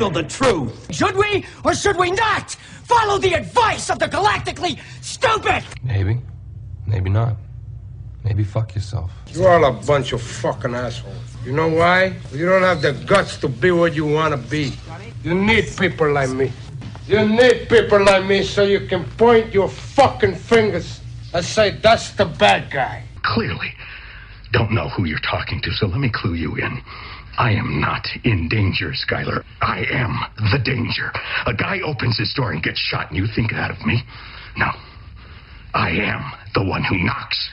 handle the truth. Should we or should we not follow the advice of the galactically stupid? Maybe. Maybe not. Maybe fuck yourself. You're all a bunch of fucking assholes. You know why? You don't have the guts to be what you want to be. You need people like me. You need people like me so you can point your fucking fingers and say, that's the bad guy. Clearly don't know who you're talking to, so let me clue you in. I am not in danger, Skyler. I am the danger. A guy opens his door and gets shot, and you think that of me? No. I am the one who knocks.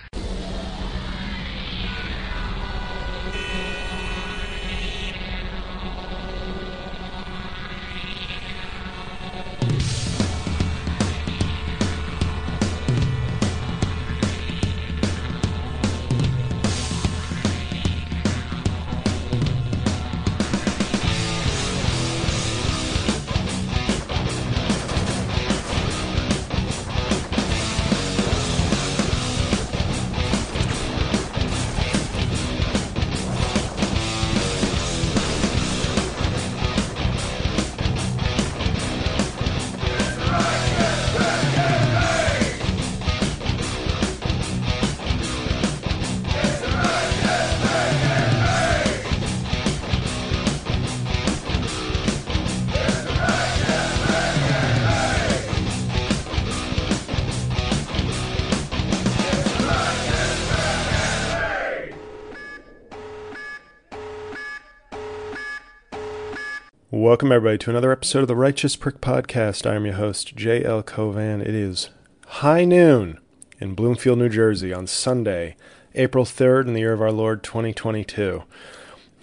Welcome, everybody, to another episode of the Righteous Prick Podcast. I am your host, JL Covan. It is high noon in Bloomfield, New Jersey on Sunday, April 3rd in the year of our Lord, 2022.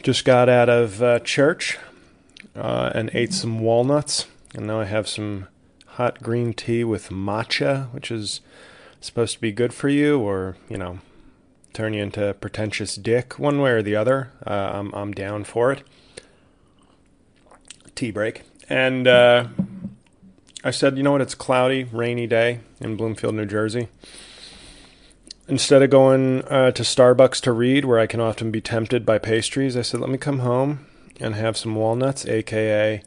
Just got out of church and ate some walnuts. And now I have some hot green tea with matcha, which is supposed to be good for you or, you know, turn you into a pretentious dick one way or the other. I'm down for it. Tea break. And I said, you know what, it's cloudy, rainy day in Bloomfield, New Jersey. Instead of going to Starbucks to read, where I can often be tempted by pastries, I said, let me come home and have some walnuts, aka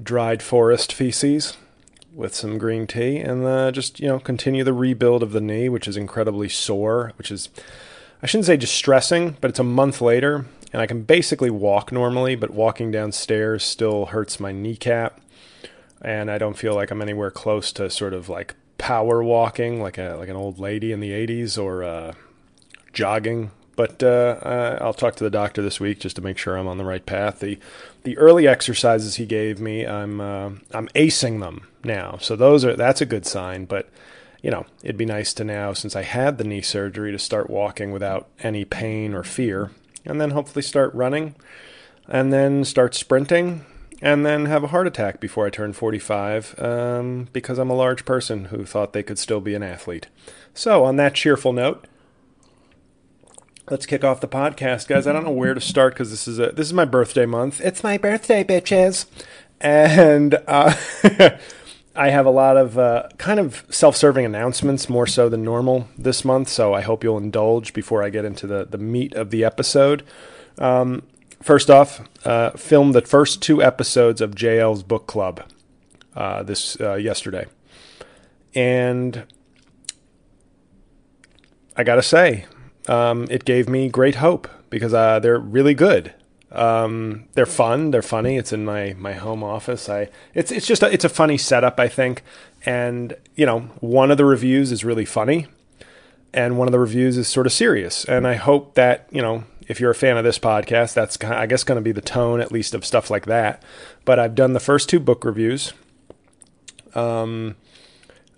dried forest feces, with some green tea, and just, you know, continue the rebuild of the knee, which is incredibly sore, which is, I shouldn't say distressing, but it's a month later. And I can basically walk normally, but walking downstairs still hurts my kneecap. And I don't feel like I'm anywhere close to sort of like power walking, like an old lady in the 80s, or jogging. But I'll talk to the doctor this week just to make sure I'm on the right path. The early exercises he gave me, I'm acing them now, so that's a good sign. But you know, it'd be nice to now, since I had the knee surgery, to start walking without any pain or fear. And then hopefully start running, and then start sprinting, and then have a heart attack before I turn 45, because I'm a large person who thought they could still be an athlete. So on that cheerful note, let's kick off the podcast, guys. I don't know where to start because this is my birthday month. It's my birthday, bitches. And I have a lot of kind of self-serving announcements, more so than normal this month, so I hope you'll indulge before I get into the meat of the episode. First off, filmed the first two episodes of JL's Book Club yesterday. And I gotta say, it gave me great hope, because they're really good. They're fun. They're funny. It's in my home office. It's a funny setup, I think. And you know, one of the reviews is really funny, and one of the reviews is sort of serious. And I hope that, you know, if you're a fan of this podcast, that's, I guess, going to be the tone, at least, of stuff like that. But I've done the first two book reviews. On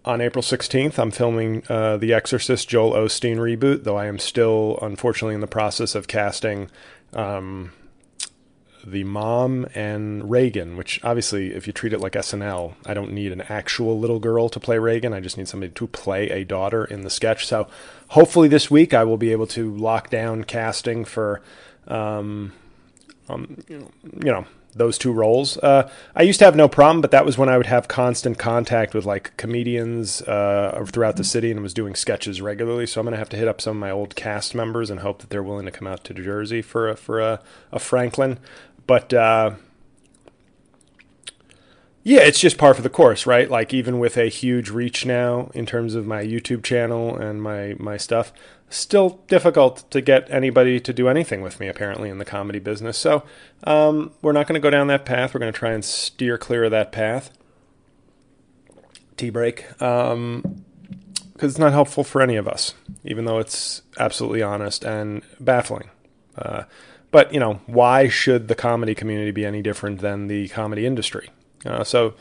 April 16th, I'm filming The Exorcist Joel Osteen reboot, though I am still, unfortunately, in the process of casting the mom and Reagan, which obviously, if you treat it like SNL, I don't need an actual little girl to play Reagan. I just need somebody to play a daughter in the sketch. So hopefully this week I will be able to lock down casting for, you know, those two roles. I used to have no problem, but that was when I would have constant contact with like comedians throughout the city and was doing sketches regularly. So I'm going to have to hit up some of my old cast members and hope that they're willing to come out to New Jersey for a Franklin. But Yeah, it's just par for the course, right? Like, even with a huge reach now in terms of my YouTube channel and my stuff, still difficult to get anybody to do anything with me, apparently, in the comedy business. So we're not going to go down that path. We're going to try and steer clear of that path. Tea break. Because it's not helpful for any of us, even though it's absolutely honest and baffling. But, you know, why should the comedy community be any different than the comedy industry? So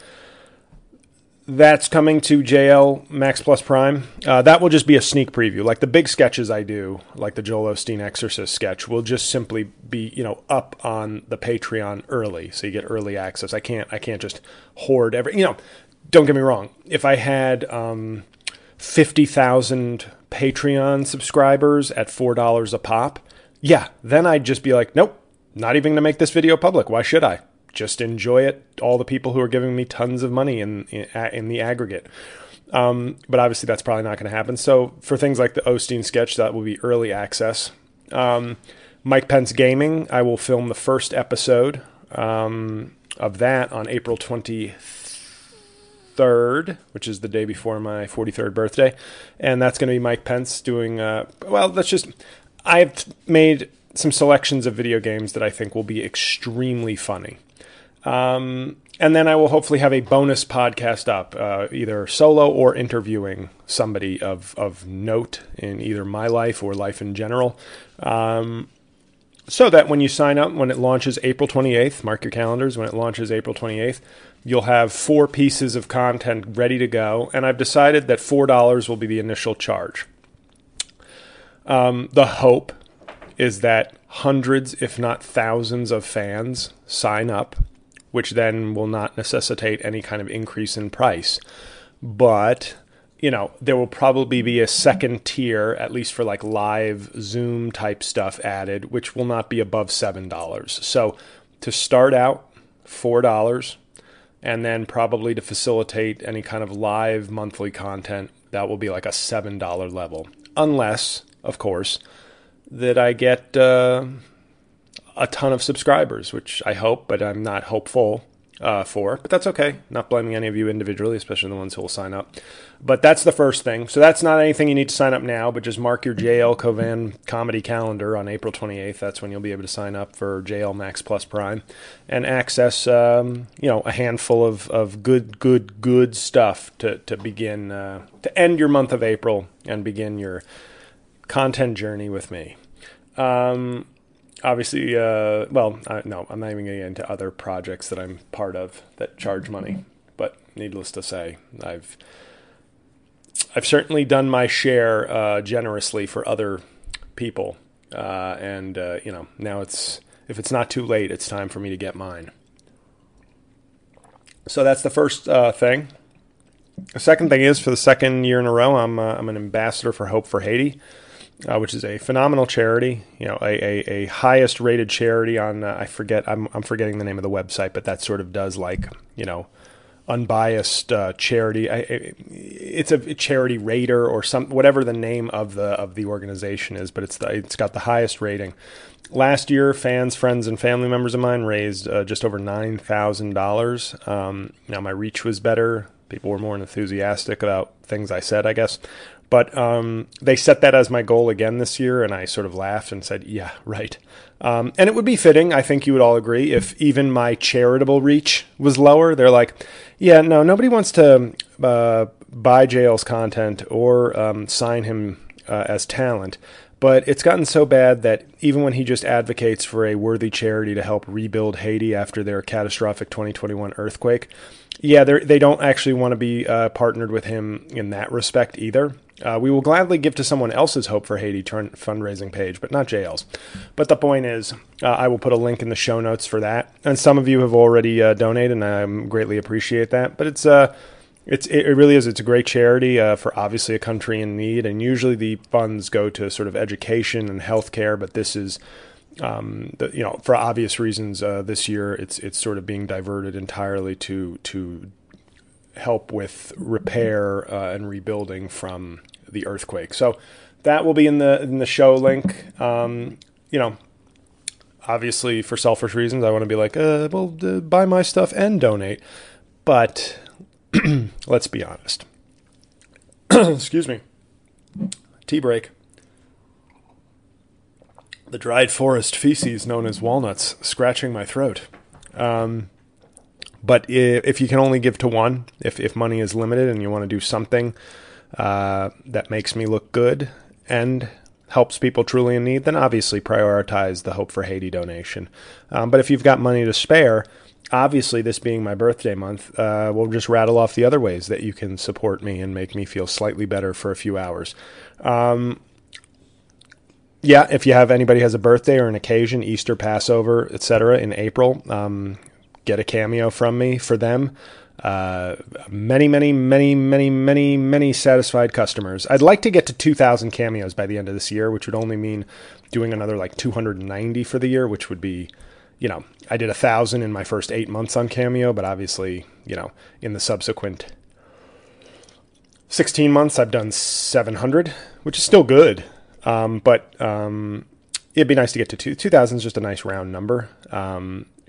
that's coming to JL Max Plus Prime. That will just be a sneak preview. Like the big sketches I do, like the Joel Osteen Exorcist sketch, will just simply be, you know, up on the Patreon early. So you get early access. I can't just hoard every, you know, don't get me wrong. If I had 50,000 Patreon subscribers at $4 a pop, yeah, then I'd just be like, nope, not even going to make this video public. Why should I? Just enjoy it. All the people who are giving me tons of money in the aggregate. But obviously that's probably not going to happen. So for things like the Osteen sketch, that will be early access. Mike Pence Gaming, I will film the first episode of that on April 23rd, which is the day before my 43rd birthday. And that's going to be Mike Pence doing, I've made some selections of video games that I think will be extremely funny. And then I will hopefully have a bonus podcast up, either solo or interviewing somebody of note in either my life or life in general. So that when you sign up, when it launches April 28th, mark your calendars, when it launches April 28th, you'll have 4 pieces of content ready to go. And I've decided that $4 will be the initial charge. The hope is that hundreds, if not thousands, of fans sign up, which then will not necessitate any kind of increase in price. But, you know, there will probably be a second tier, at least for like live Zoom type stuff added, which will not be above $7. So to start out, $4, and then probably to facilitate any kind of live monthly content, that will be like a $7 level. Unless, of course, that I get a ton of subscribers, which I hope, but I'm not hopeful for. But that's okay. Not blaming any of you individually, especially the ones who will sign up. But that's the first thing. So that's not anything you need to sign up now, but just mark your JL Covan comedy calendar on April 28th. That's when you'll be able to sign up for JL Max Plus Prime and access, a handful of good stuff to begin, to end your month of April and begin your content journey with me. Obviously, I'm not even going to get into other projects that I'm part of that charge money, but needless to say, I've certainly done my share generously for other people, and now if it's not too late, it's time for me to get mine. So that's the first thing. The second thing is, for the second year in a row, I'm an ambassador for Hope for Haiti. Which is a phenomenal charity, you know, a highest rated charity on, I'm forgetting the name of the website, but that sort of does like, you know, unbiased charity. It's a charity rater or whatever the name of the organization is, but it's got the highest rating. Last year, fans, friends, and family members of mine raised just over $9,000. Now my reach was better. People were more enthusiastic about things I said, I guess. But they set that as my goal again this year, and I sort of laughed and said, yeah, right. And it would be fitting, I think you would all agree, if even my charitable reach was lower. They're like, yeah, no, nobody wants to buy JL's content or sign him as talent. But it's gotten so bad that even when he just advocates for a worthy charity to help rebuild Haiti after their catastrophic 2021 earthquake, yeah, they don't actually want to be partnered with him in that respect either. We will gladly give to someone else's Hope for Haiti fundraising page, but not JL's. But the point is, I will put a link in the show notes for that. And some of you have already donated, and I greatly appreciate that. But it really is. It's a great charity for obviously a country in need, and usually the funds go to sort of education and healthcare. But this is, for obvious reasons, this year it's sort of being diverted entirely to help with repair and rebuilding from the earthquake. So that will be in the show link. Obviously for selfish reasons, I want to be like, buy my stuff and donate. But let's be honest. Excuse me. Tea break. The dried forest feces known as walnuts scratching my throat. But if you can only give to one, if money is limited and you want to do something that makes me look good and helps people truly in need, then obviously prioritize the Hope for Haiti donation. But if you've got money to spare, obviously this being my birthday month, we'll just rattle off the other ways that you can support me and make me feel slightly better for a few hours. Yeah, if you have anybody has a birthday or an occasion, Easter, Passover, etc., in April, get a cameo from me for them. Many satisfied customers. I'd like to get to 2,000 cameos by the end of this year, which would only mean doing another like 290 for the year, which would be, you know, I did 1,000 in my first 8 months on Cameo, but obviously, you know, in the subsequent 16 months, I've done 700, which is still good. But it'd be nice to get to 2,000 is just a nice round number.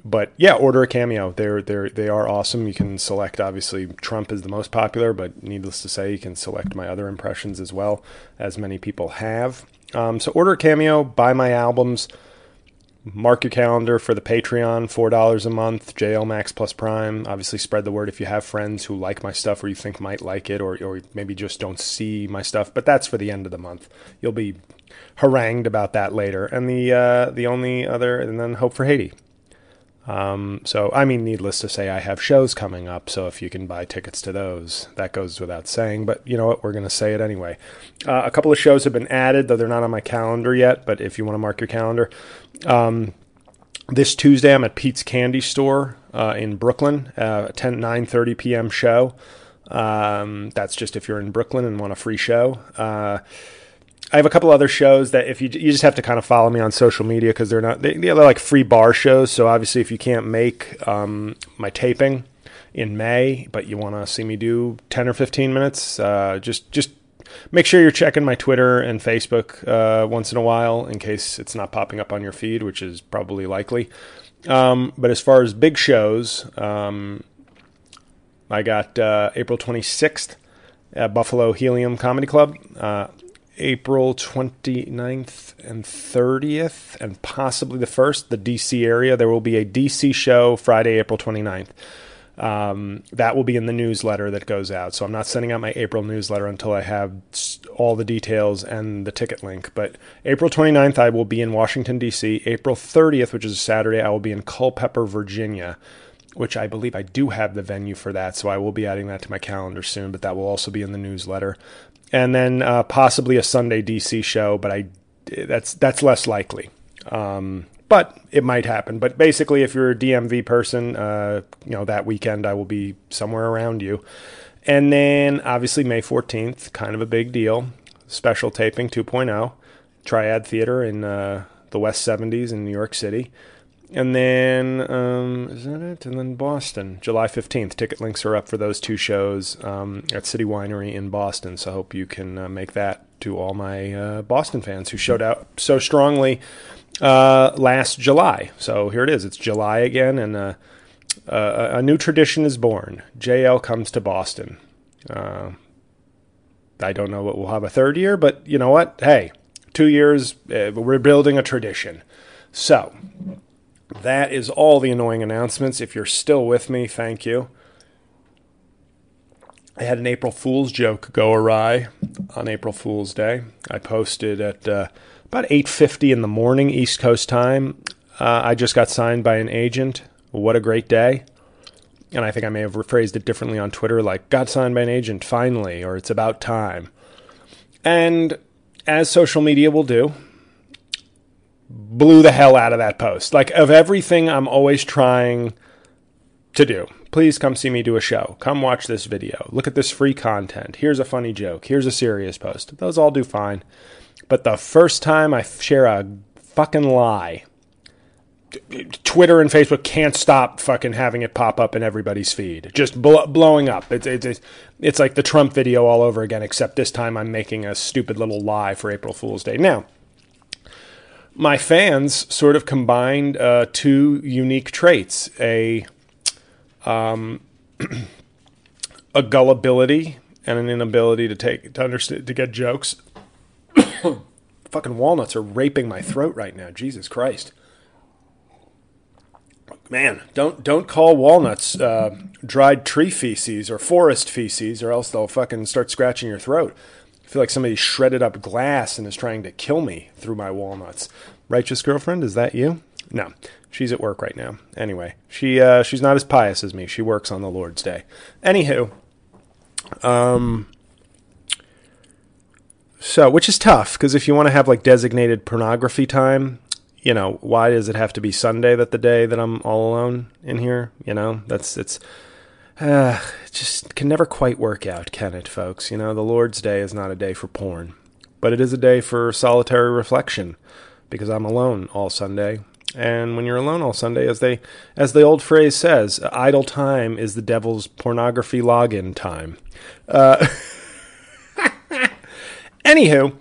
But yeah, order a Cameo. They are awesome. You can select, obviously Trump is the most popular, but needless to say, you can select my other impressions as well, as many people have. So order a Cameo, buy my albums, mark your calendar for the Patreon, $4 a month, JL Max Plus Prime. Obviously spread the word if you have friends who like my stuff or you think might like it, or maybe just don't see my stuff, but that's for the end of the month. You'll be harangued about that later. And the only other, and then Hope for Haiti. So, I mean, needless to say, I have shows coming up, so if you can buy tickets to those, that goes without saying, but you know what, we're going to say it anyway. A couple of shows have been added, though they're not on my calendar yet, but if you want to mark your calendar, this Tuesday, I'm at Pete's Candy Store, in Brooklyn, 9:30 PM show. That's just if you're in Brooklyn and want a free show. I have a couple other shows that if you just have to kind of follow me on social media because they're like free bar shows. So obviously if you can't make my taping in May, but you want to see me do 10 or 15 minutes, just make sure you're checking my Twitter and Facebook once in a while in case it's not popping up on your feed, which is probably likely. But as far as big shows, I got April 26th at Buffalo Helium Comedy Club. April 29th and 30th, and possibly the 1st, the DC area. There will be a DC show Friday, April 29th. That will be in the newsletter that goes out. So I'm not sending out my April newsletter until I have all the details and the ticket link. But April 29th, I will be in Washington, D.C. April 30th, which is a Saturday, I will be in Culpeper, Virginia, which I believe I do have the venue for that. So I will be adding that to my calendar soon, but that will also be in the newsletter. And then possibly a Sunday DC show, but that's less likely. But it might happen. But basically, if you're a DMV person, that weekend I will be somewhere around you. And then obviously May 14th, kind of a big deal, special taping 2.0, Triad Theater in the West 70s in New York City. And then, is that it? And then Boston, July 15th. Ticket links are up for those two shows at City Winery in Boston. So I hope you can make that to all my Boston fans who showed out so strongly last July. So here it is. It's July again, and a new tradition is born. JL comes to Boston. I don't know what we'll have a third year, but you know what? Hey, 2 years, we're building a tradition. So that is all the annoying announcements. If you're still with me, thank you. I had an April Fool's joke go awry on April Fool's Day. I posted at about 8:50 in the morning, East Coast time. I just got signed by an agent. What a great day. And I think I may have rephrased it differently on Twitter, like, got signed by an agent, finally, or it's about time. And as social media will do, blew the hell out of that post. Like, of everything I'm always trying to do. Please come see me do a show. Come watch this video. Look at this free content. Here's a funny joke. Here's a serious post. Those all do fine. But the first time I share a fucking lie, Twitter and Facebook can't stop fucking having it pop up in everybody's feed. Just blowing up. It's like the Trump video all over again, except this time I'm making a stupid little lie for April Fool's Day. Now, my fans sort of combined two unique traits, a a gullibility and an inability to get jokes. Fucking walnuts are raping my throat right now. Jesus Christ. Man, don't call walnuts dried tree feces or forest feces, or else they'll fucking start scratching your throat. I feel like somebody shredded up glass and is trying to kill me through my walnuts. Righteous girlfriend, is that you? No, she's at work right now. Anyway, she's not as pious as me. She works on the Lord's Day. Anywho, so which is tough, because if you want to have like designated pornography time. You know, why does it have to be Sunday that the day that I'm all alone in here? You know, it just can never quite work out, can it, folks? You know, the Lord's Day is not a day for porn, but it is a day for solitary reflection, because I'm alone all Sunday. And when you're alone all Sunday, as the old phrase says, idle time is the devil's pornography login time. Anywho,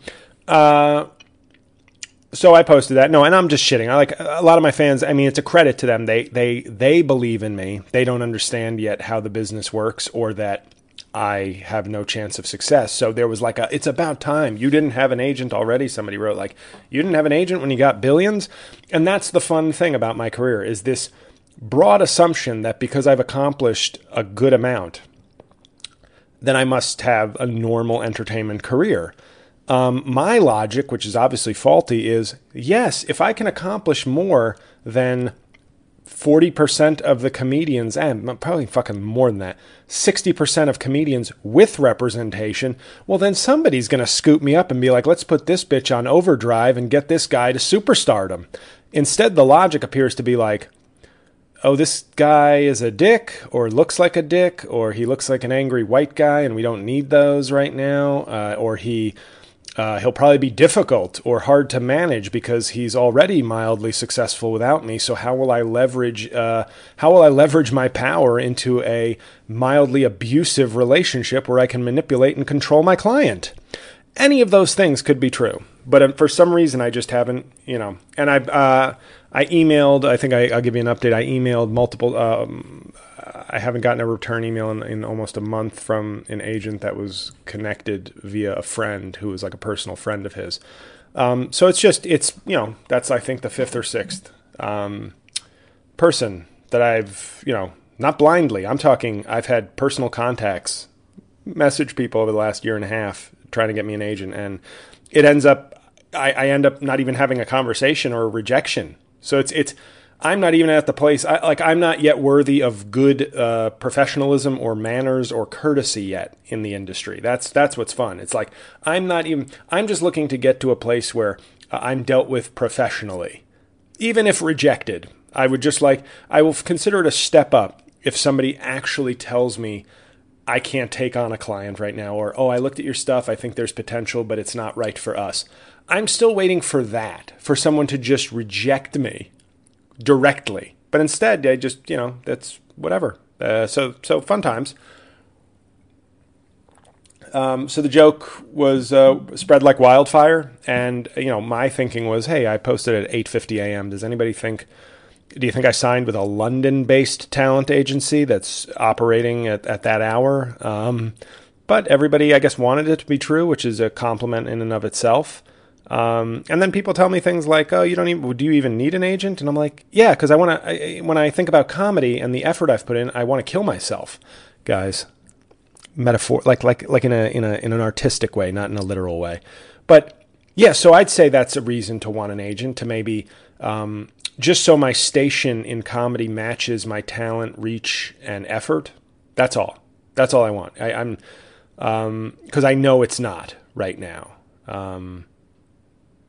so I posted that. No, and I'm just shitting. I like a lot of my fans. I mean, it's a credit to them. They believe in me. They don't understand yet how the business works, or that I have no chance of success. So there was like it's about time. You didn't have an agent already. Somebody wrote like, you didn't have an agent when you got billions. And that's the fun thing about my career, is this broad assumption that because I've accomplished a good amount, then I must have a normal entertainment career. My logic, which is obviously faulty, is yes, if I can accomplish more than 40% of the comedians, and probably fucking more than that, 60% of comedians with representation, well, then somebody's going to scoop me up and be like, let's put this bitch on overdrive and get this guy to superstardom. Instead, the logic appears to be like, oh, this guy is a dick, or looks like a dick, or he looks like an angry white guy, and we don't need those right now, or he'll probably be difficult or hard to manage because he's already mildly successful without me. So how will I leverage? How will I leverage my power into a mildly abusive relationship where I can manipulate and control my client? Any of those things could be true, but for some reason I just haven't, you know. And I emailed. I think I'll give you an update. I emailed multiple. I haven't gotten a return email in almost a month from an agent that was connected via a friend who was like a personal friend of his. So it's you know, that's, I think, the fifth or sixth person that I've, you know, not blindly. I'm talking, I've had personal contacts message people over the last year and a half trying to get me an agent. And it ends up, I end up not even having a conversation or a rejection. So I'm not even at the place, I'm not yet worthy of good professionalism or manners or courtesy yet in the industry. That's what's fun. It's like, I'm just looking to get to a place where I'm dealt with professionally. Even if rejected, I will consider it a step up if somebody actually tells me, I can't take on a client right now, or, oh, I looked at your stuff, I think there's potential, but it's not right for us. I'm still waiting for that, for someone to just reject me directly. But instead, I just, you know, that's whatever. So fun times. So the joke was spread like wildfire. And, you know, my thinking was, hey, I posted at 8:50 a.m. Does anybody think, do you think I signed with a London-based talent agency that's operating at that hour? But everybody, I guess, wanted it to be true, which is a compliment in and of itself. And then people tell me things like, oh, do you even need an agent? And I'm like, yeah, because when I think about comedy and the effort I've put in, I want to kill myself, guys, metaphor, like in an artistic way, not in a literal way. But yeah, so I'd say that's a reason to want an agent, to maybe, just so my station in comedy matches my talent, reach, and effort. That's all I want. I'm because I know it's not right now.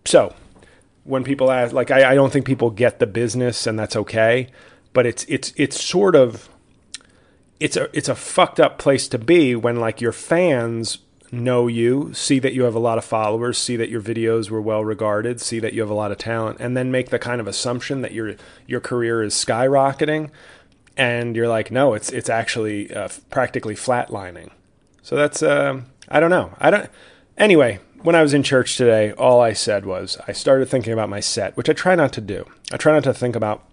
So when people ask, like, I don't think people get the business, and that's okay, but it's a fucked up place to be when, like, your fans know you, see that you have a lot of followers, see that your videos were well regarded, see that you have a lot of talent, and then make the kind of assumption that your career is skyrocketing, and you're like, no, it's actually practically flatlining. So that's, I don't know. Anyway. When I was in church today, all I said was I started thinking about my set, which I try not to do. I try not to think about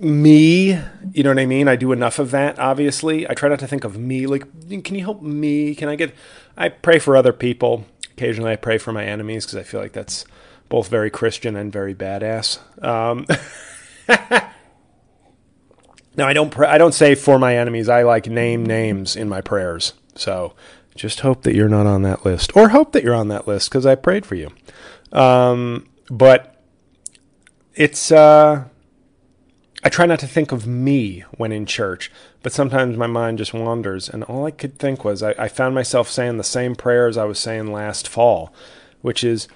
me, you know what I mean? I do enough of that, obviously. I try not to think of me, like, can you help me? Can I get... I pray for other people. Occasionally I pray for my enemies because I feel like that's both very Christian and very badass. No, I don't say for my enemies. I like name names in my prayers. So just hope that you're not on that list, or hope that you're on that list because I prayed for you. But it's, I try not to think of me when in church, but sometimes my mind just wanders. And all I could think was I found myself saying the same prayers I was saying last fall, which is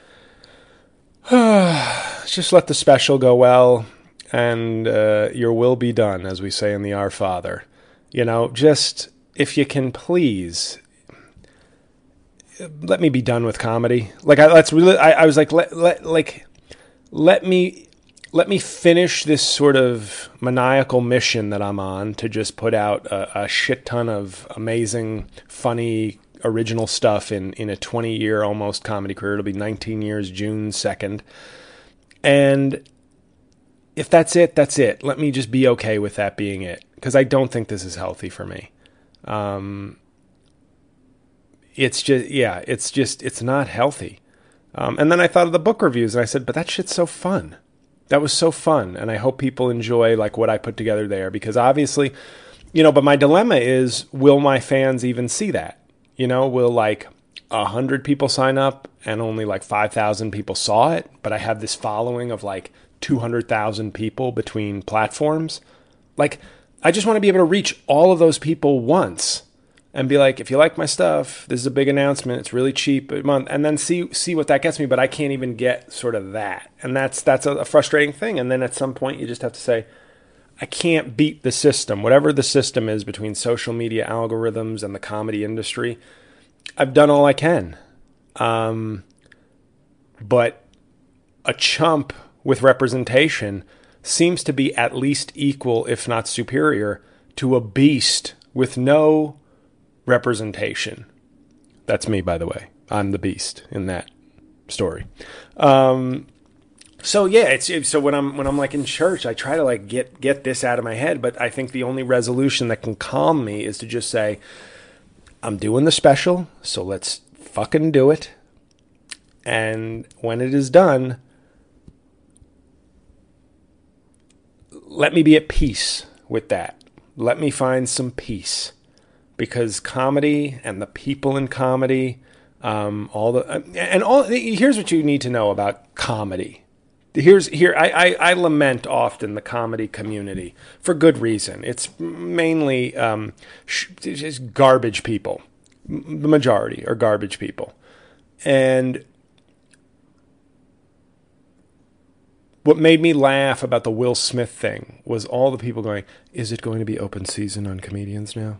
just let the special go well. And your will be done, as we say in the Our Father. You know, just if you can please, let me be done with comedy. Like I was like, let me finish this sort of maniacal mission that I'm on to just put out a shit ton of amazing, funny, original stuff in a 20-year almost comedy career. It'll be 19 years, June 2nd, and. If that's it, that's it. Let me just be okay with that being it, because I don't think this is healthy for me. It's not healthy. And then I thought of the book reviews, and I said, but that shit's so fun. That was so fun, and I hope people enjoy like what I put together there, because obviously, you know. But my dilemma is, will my fans even see that? You know, will like 100 people sign up and only like 5,000 people saw it? But I have this following of like 200,000 people between platforms. Like, I just want to be able to reach all of those people once and be like, if you like my stuff, this is a big announcement. It's really cheap a month, and then see what that gets me. But I can't even get sort of that. And that's a frustrating thing. And then at some point you just have to say, I can't beat the system, whatever the system is between social media algorithms and the comedy industry. I've done all I can. But a chump with representation seems to be at least equal, if not superior, to a beast with no representation. That's me, by the way. I'm the beast in that story. So yeah, so when I'm like in church, I try to like get this out of my head, but I think the only resolution that can calm me is to just say, I'm doing the special, so let's fucking do it. And when it is done, let me be at peace with that. Let me find some peace, because comedy and the people in comedy, here's what you need to know about comedy. I lament often the comedy community for good reason. It's mainly, just garbage people. The majority are garbage people. And what made me laugh about the Will Smith thing was all the people going, is it going to be open season on comedians now?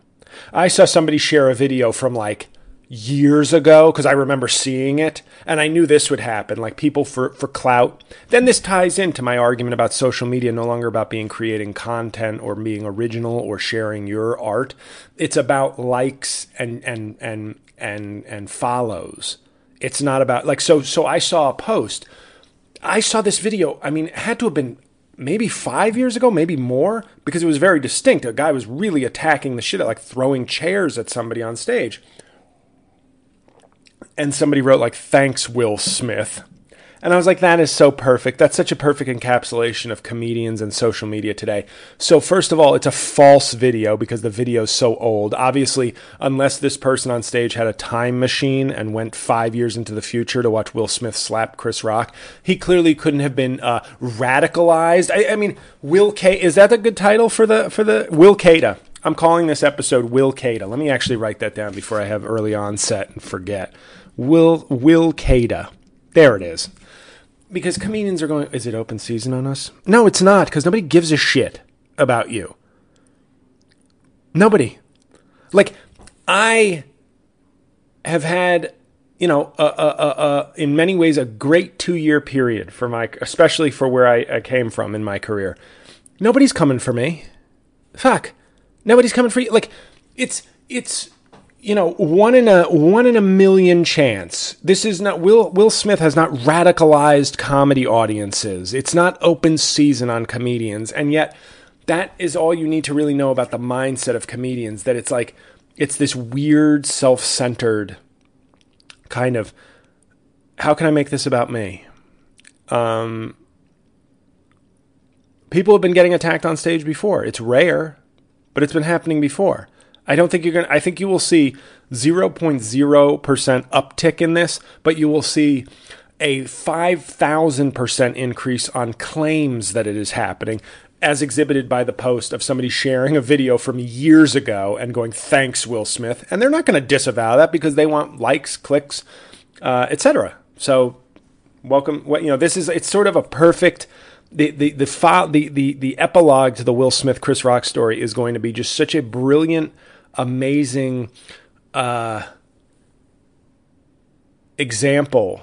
I saw somebody share a video from like years ago, because I remember seeing it, and I knew this would happen, like people for clout. Then this ties into my argument about social media, no longer about creating content or being original or sharing your art. It's about likes and follows. It's not about like, so I saw a post. I saw this video, it had to have been maybe 5 years ago, maybe more, because it was very distinct. A guy was really attacking the shit out, like throwing chairs at somebody on stage. And somebody wrote like, thanks, Will Smith. And I was like, that is so perfect. That's such a perfect encapsulation of comedians and social media today. So first of all, it's a false video because the video's so old. Obviously, unless this person on stage had a time machine and went 5 years into the future to watch Will Smith slap Chris Rock, he clearly couldn't have been radicalized. Will K, is that a good title for the Will Kata? I'm calling this episode Will Kata. Let me actually write that down before I have early onset and forget. Will Kata. There it is. Because comedians are going, is it open season on us? No, it's not, because nobody gives a shit about you. Nobody. Like, I have had, in many ways, a great 2-year period for especially for where I came from in my career. Nobody's coming for me. Fuck. Nobody's coming for you. Like, it's... one in a million chance. This is not Will Smith has not radicalized comedy audiences. It's not open season on comedians, and yet that is all you need to really know about the mindset of comedians, that it's like, it's this weird self-centered kind of, how can I make this about me? People have been getting attacked on stage before. It's rare, but it's been happening before. I don't think you're going to, I think you will see 0.0% uptick in this, but you will see a 5,000% increase on claims that it is happening, as exhibited by the post of somebody sharing a video from years ago and going, thanks, Will Smith. And they're not going to disavow that because they want likes, clicks, etc. So welcome. Well, you know, this is, it's sort of a perfect, the epilogue to the Will Smith, Chris Rock story is going to be just such a brilliant, amazing example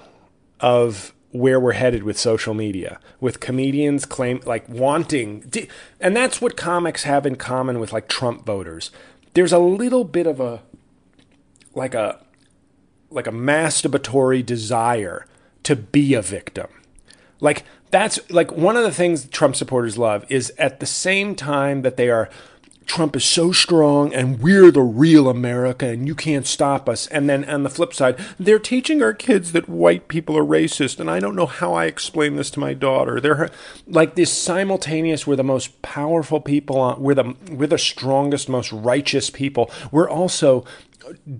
of where we're headed with social media, with comedians wanting, and that's what comics have in common with like Trump voters. There's a little bit of a masturbatory desire to be a victim. Like that's like one of the things Trump supporters love is at the same time that they are, Trump is so strong and we're the real America and you can't stop us. And then on the flip side, they're teaching our kids that white people are racist. And I don't know how I explain this to my daughter. They're like this simultaneous, we're the most powerful people. We're the strongest, most righteous people. We're also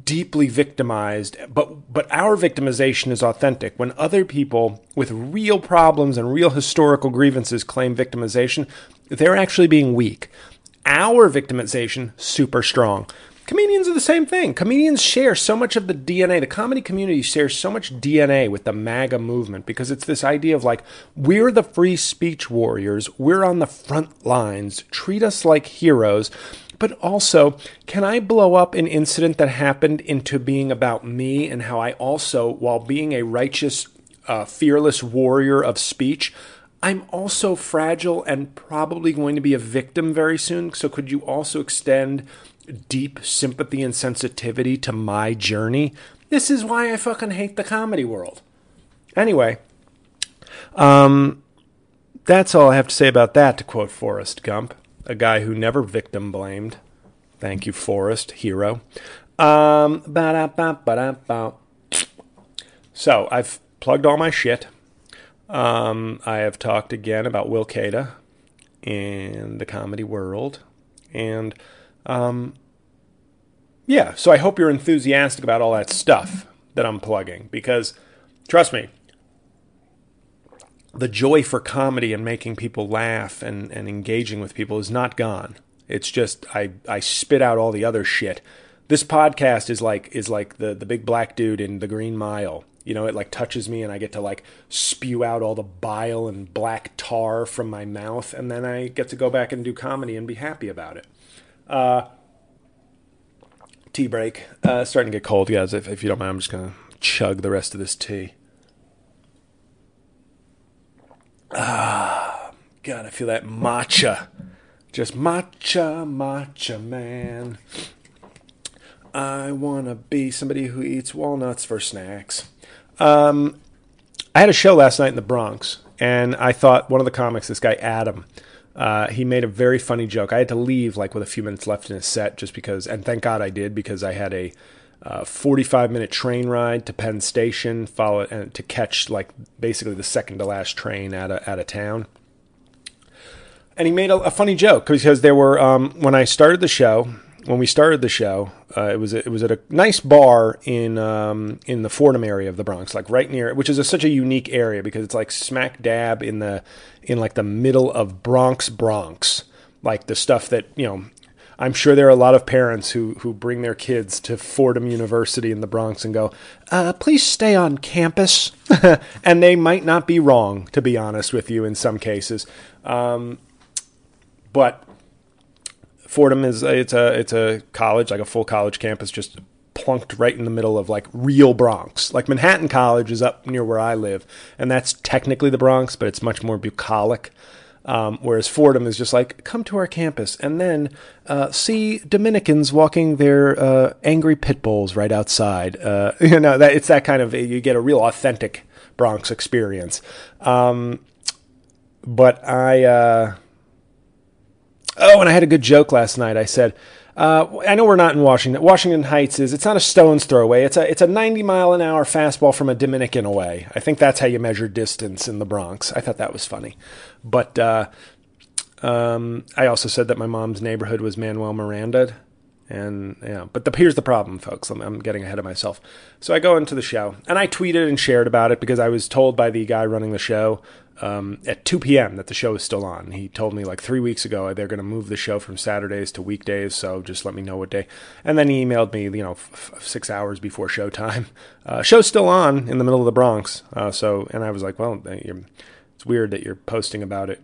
deeply victimized, but our victimization is authentic. When other people with real problems and real historical grievances claim victimization, they're actually being weak. Our victimization, super strong. Comedians are the same thing. Comedians share so much of the DNA. The comedy community shares so much DNA with the MAGA movement because it's this idea of like, we're the free speech warriors. We're on the front lines. Treat us like heroes. But also, can I blow up an incident that happened into being about me and how I also, while being a righteous, fearless warrior of speech, I'm also fragile and probably going to be a victim very soon. So could you also extend deep sympathy and sensitivity to my journey? This is why I fucking hate the comedy world. Anyway, that's all I have to say about that, to quote Forrest Gump, a guy who never victim blamed. Thank you, Forrest, hero. So I've plugged all my shit. I have talked again about Will Cada in the comedy world, and so I hope you're enthusiastic about all that stuff that I'm plugging, because trust me, the joy for comedy and making people laugh and engaging with people is not gone. It's just I spit out all the other shit. This podcast is like the big black dude in The Green Mile. You know, it like touches me and I get to like spew out all the bile and black tar from my mouth. And then I get to go back and do comedy and be happy about it. Tea break. Starting to get cold, guys. If you don't mind, I'm just going to chug the rest of this tea. God, I feel that matcha. Just matcha, man. I want to be somebody who eats walnuts for snacks. I had a show last night in the Bronx, and I thought one of the comics, this guy Adam, he made a very funny joke. I had to leave like with a few minutes left in his set just because, and thank God I did, because I had a 45-minute train ride to Penn Station to catch like basically the second to last train out of town. And he made a funny joke because there were when we started the show, it was at a nice bar in the Fordham area of the Bronx, like right near, which is such a unique area because it's like smack dab in the middle of Bronx, like the stuff that, you know, I'm sure there are a lot of parents who bring their kids to Fordham University in the Bronx and go, please stay on campus. And they might not be wrong, to be honest with you, in some cases. But Fordham it's a college, like a full college campus, just plunked right in the middle of like real Bronx. Like Manhattan College is up near where I live, and that's technically the Bronx, but it's much more bucolic. Whereas Fordham is just like, come to our campus and then see Dominicans walking their angry pit bulls right outside. You know, it's that kind of, you get a real authentic Bronx experience. But I Oh, and I had a good joke last night. I said, I know we're not in Washington. Washington Heights is, it's not a stone's throw away. It's a 90-mile-an-hour fastball from a Dominican away. I think that's how you measure distance in the Bronx. I thought that was funny. But I also said that my mom's neighborhood was Manuel Miranda. And yeah, but here's the problem, folks. I'm getting ahead of myself. So I go into the show and I tweeted and shared about it because I was told by the guy running the show at 2 p.m. that the show is still on. He told me like 3 weeks ago they're going to move the show from Saturdays to weekdays. So just let me know what day. And then he emailed me, 6 hours before showtime. Show's still on in the middle of the Bronx. And I was like, well, it's weird that you're posting about it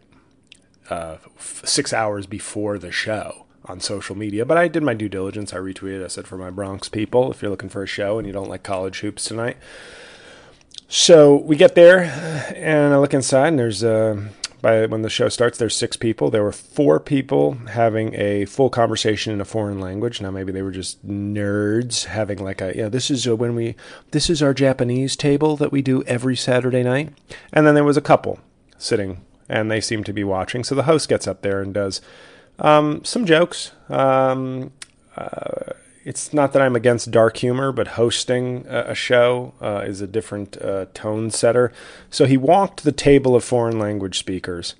6 hours before the show on social media, but I did my due diligence. I retweeted, I said, for my Bronx people, if you're looking for a show and you don't like college hoops tonight. So we get there and I look inside and there's when the show starts, there's 6 people. There were 4 people having a full conversation in a foreign language. Now, maybe they were just nerds having this is our Japanese table that we do every Saturday night. And then there was a couple sitting and they seemed to be watching. So the host gets up there and does some jokes. It's not that I'm against dark humor, but hosting a show is a different tone setter. So he walked the table of foreign language speakers.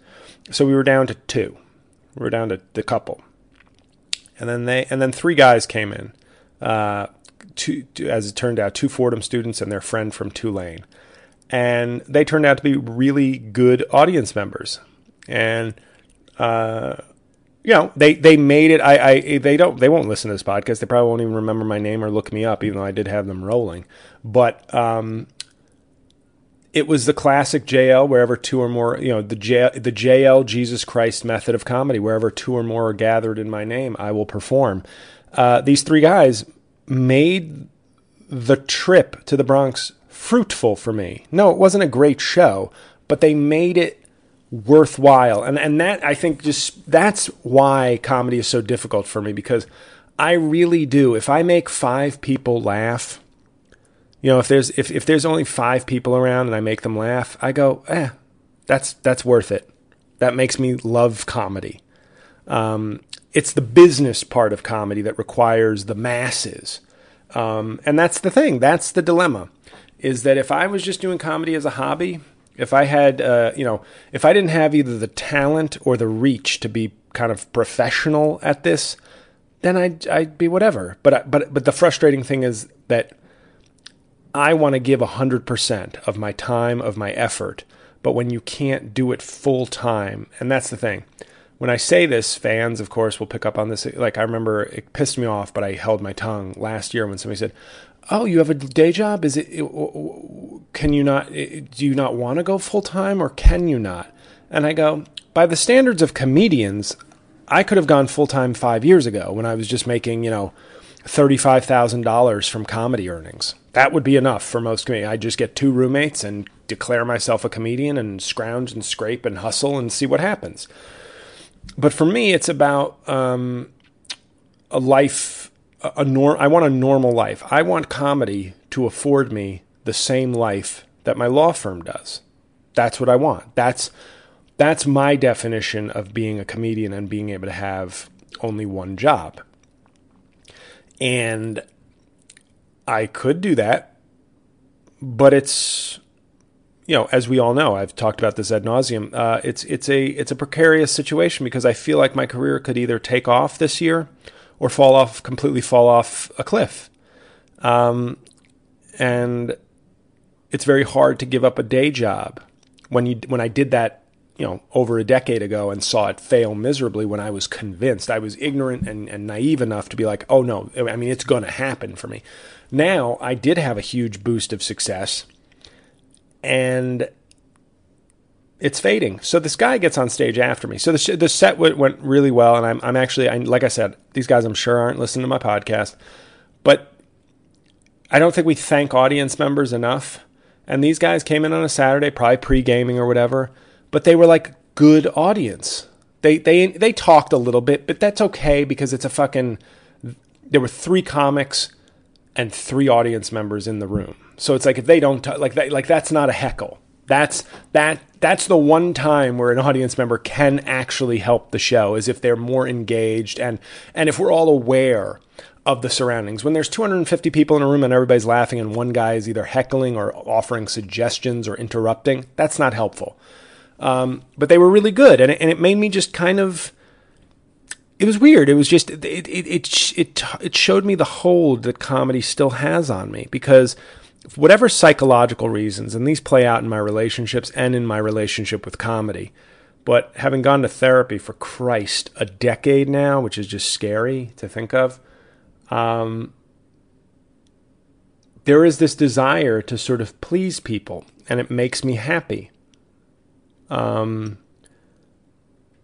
So we were down to 2. We were down to the couple. And then 3 guys came in. As it turned out, 2 Fordham students and their friend from Tulane. And they turned out to be really good audience members. And they made it. They won't listen to this podcast. They probably won't even remember my name or look me up, even though I did have them rolling. But it was the classic JL, wherever 2 or more, the JL Jesus Christ method of comedy, wherever 2 or more are gathered in my name, I will perform. These 3 guys made the trip to the Bronx fruitful for me. No, it wasn't a great show, but they made it worthwhile. And that, I think, that's why comedy is so difficult for me, because I really do. If I make 5 people laugh, if there's only 5 people around and I make them laugh, I go, that's worth it. That makes me love comedy. It's the business part of comedy that requires the masses. And that's the thing. That's the dilemma, is that if I was just doing comedy as a hobby, if I had, if I didn't have either the talent or the reach to be kind of professional at this, then I'd be whatever. But the frustrating thing is that I want to give 100% of my time, of my effort, but when you can't do it full time, and that's the thing. When I say this, fans, of course, will pick up on this. Like, I remember it pissed me off, but I held my tongue last year when somebody said, "Oh, you have a day job? Is it? Can you not? Do you not want to go full time, or can you not?" And I go, by the standards of comedians, I could have gone full time 5 years ago when I was just making, $35,000 from comedy earnings. That would be enough for most comedians. I just get 2 roommates and declare myself a comedian and scrounge and scrape and hustle and see what happens. But for me, it's about a life. I want a normal life. I want comedy to afford me the same life that my law firm does. That's what I want. That's my definition of being a comedian and being able to have only one job. And I could do that, but it's, as we all know, I've talked about this ad nauseum. It's a precarious situation, because I feel like my career could either take off this year or completely fall off a cliff. And it's very hard to give up a day job. When I did that, over a decade ago and saw it fail miserably, when I was convinced, I was ignorant and naive enough to be like, oh no, I mean, it's going to happen for me. Now, I did have a huge boost of success, and it's fading. So this guy gets on stage after me. So the set went really well, and I'm actually, like I said, these guys I'm sure aren't listening to my podcast, but I don't think we thank audience members enough. And these guys came in on a Saturday, probably pre-gaming or whatever, but they were like good audience. They talked a little bit, but that's okay, because it's there were 3 comics and 3 audience members in the room. So it's like if they don't talk, that's not a heckle. That's the one time where an audience member can actually help the show, is if they're more engaged and if we're all aware of the surroundings. When there's 250 people in a room and everybody's laughing and one guy is either heckling or offering suggestions or interrupting, that's not helpful. But they were really good, and it made me just kind of... It was weird. It was just... It showed me the hold that comedy still has on me, because... whatever psychological reasons, and these play out in my relationships and in my relationship with comedy, but having gone to therapy for Christ a decade now, which is just scary to think of, there is this desire to sort of please people, and it makes me happy.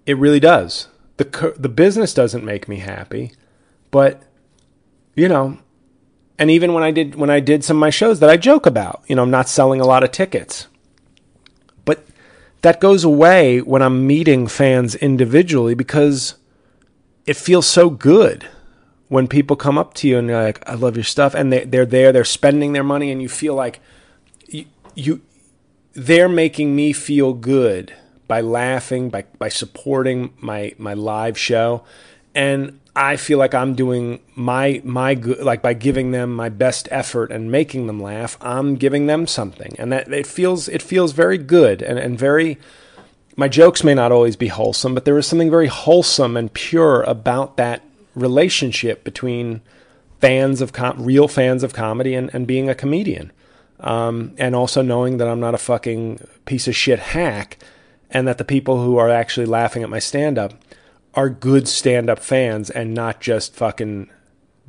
It really does. The business doesn't make me happy, but, you know... And even when I did some of my shows that I joke about, you know, I'm not selling a lot of tickets. But that goes away when I'm meeting fans individually, because it feels so good when people come up to you and they're like, I love your stuff. And they're there, they're spending their money, and you feel like they're making me feel good by laughing, by supporting my live show. And I feel like I'm doing my good, like by giving them my best effort and making them laugh, I'm giving them something. And that it feels very good and very, my jokes may not always be wholesome, but there is something very wholesome and pure about that relationship between real fans of comedy and being a comedian. And also knowing that I'm not a fucking piece of shit hack, and that the people who are actually laughing at my stand-up are good stand-up fans and not just fucking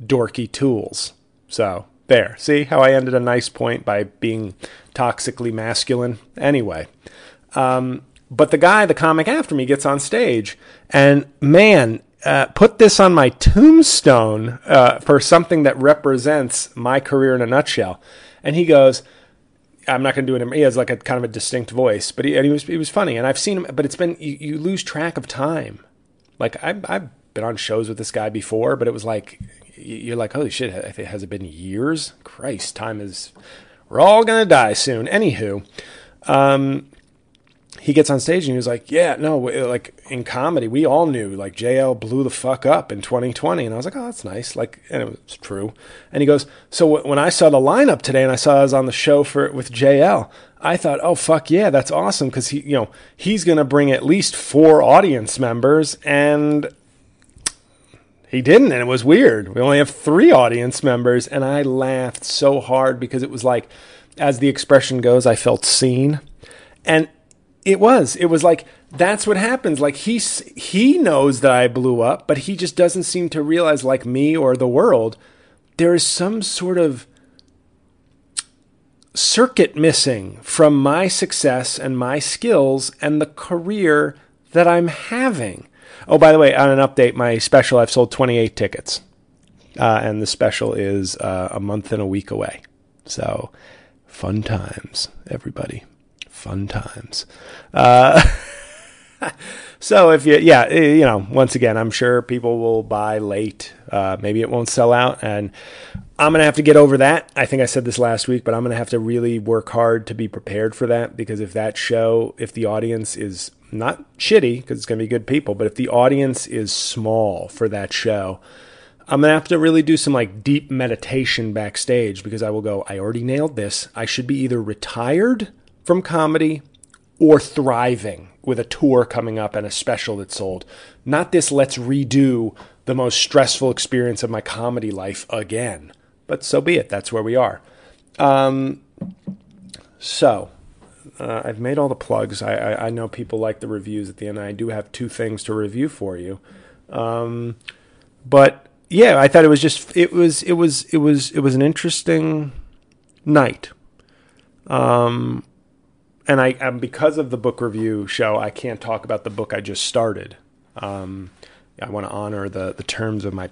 dorky tools. So, there. See how I ended a nice point by being toxically masculine? Anyway. But the guy, the comic after me, gets on stage. And, man, put this on my tombstone for something that represents my career in a nutshell. And he goes... I'm not going to do it. He has like a kind of a distinct voice. But he was funny. And I've seen him. But it's been... You lose track of time. Like, I've been on shows with this guy before, but it was like, you're like, holy shit, has it been years? Christ, time is, we're all going to die soon. Anywho, he gets on stage and he was like, yeah, no, like, in comedy, we all knew, like, JL blew the fuck up in 2020. And I was like, oh, that's nice. Like, and it was true. And he goes, so when I saw the lineup today and I saw I was on the show with JL, I thought, oh, fuck yeah, that's awesome, because he, you know, he's going to bring at least 4 audience members, and he didn't, and it was weird. We only have 3 audience members, and I laughed so hard because it was like, as the expression goes, I felt seen, and it was like, that's what happens. Like, he knows that I blew up, but he just doesn't seem to realize, like me or the world, there is some sort of circuit missing from my success and my skills and the career that I'm having. Oh, by the way, on an update, my special, I've sold 28 tickets. And the special is a month and a week away. So, fun times, everybody. Fun times. So if you know, once again, I'm sure people will buy late. Maybe it won't sell out, and I'm going to have to get over that. I think I said this last week, but I'm going to have to really work hard to be prepared for that, because if that show, if the audience is not shitty, because it's going to be good people, but if the audience is small for that show, I'm going to have to really do some like deep meditation backstage, because I will go, I already nailed this. I should be either retired from comedy or thriving with a tour coming up and a special that's sold. Not this, let's redo the most stressful experience of my comedy life again. But so be it. That's where we are. So I've made all the plugs. I know people like the reviews at the end. I do have 2 things to review for you. But yeah, I thought it was just, it was an interesting night. And I'm because of the book review show, I can't talk about the book I just started. I want to honor the terms of my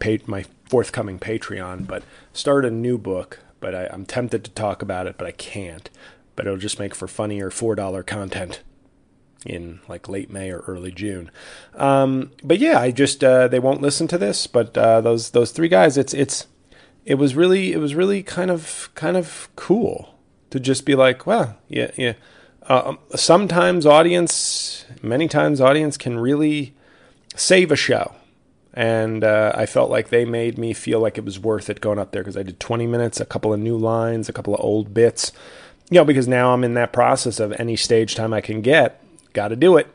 forthcoming Patreon, but start a new book. But I'm tempted to talk about it, but I can't. But it'll just make for funnier $4 content in like late May or early June. But yeah, I just they won't listen to this. But those 3 guys, it was really kind of cool to just be like, well, yeah. Many times audience can really save a show. And I felt like they made me feel like it was worth it going up there because I did 20 minutes, a couple of new lines, a couple of old bits. You know, because now I'm in that process of any stage time I can get, got to do it.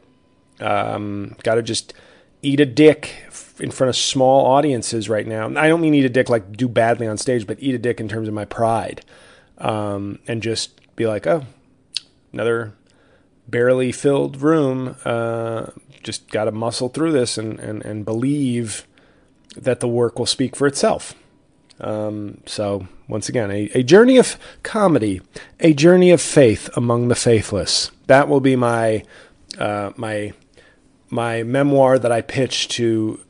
Got to just eat a dick in front of small audiences right now. I don't mean eat a dick like do badly on stage, but eat a dick in terms of my pride. And just be like, oh, another barely filled room. Just got to muscle through this and believe that the work will speak for itself. So once again, a journey of comedy, a journey of faith among the faithless. That will be my, my memoir that I pitch to,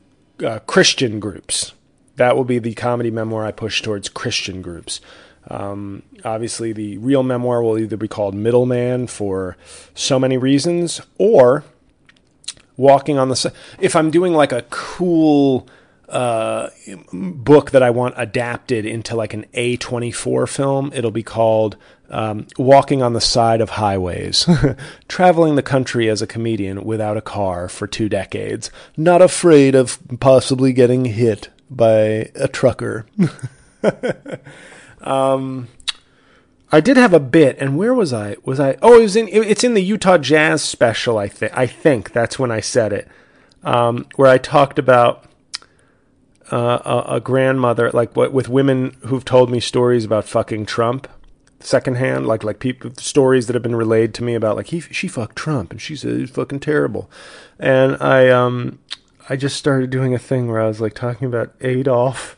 Christian groups. That will be the comedy memoir I push towards Christian groups. Obviously the real memoir will either be called Middleman for so many reasons, or Walking on the, if I'm doing like a cool, book that I want adapted into like an A24 film, it'll be called, Walking on the Side of Highways, traveling the country as a comedian without a car for 2 decades, not afraid of possibly getting hit by a trucker. I did have a bit, and where was I? It's in the Utah Jazz special, I think that's when I said it, where I talked about a grandmother, like what with women who've told me stories about fucking Trump secondhand, like people, stories that have been relayed to me about like she fucked Trump and she said he's fucking terrible, and I just started doing a thing where I was like talking about Adolf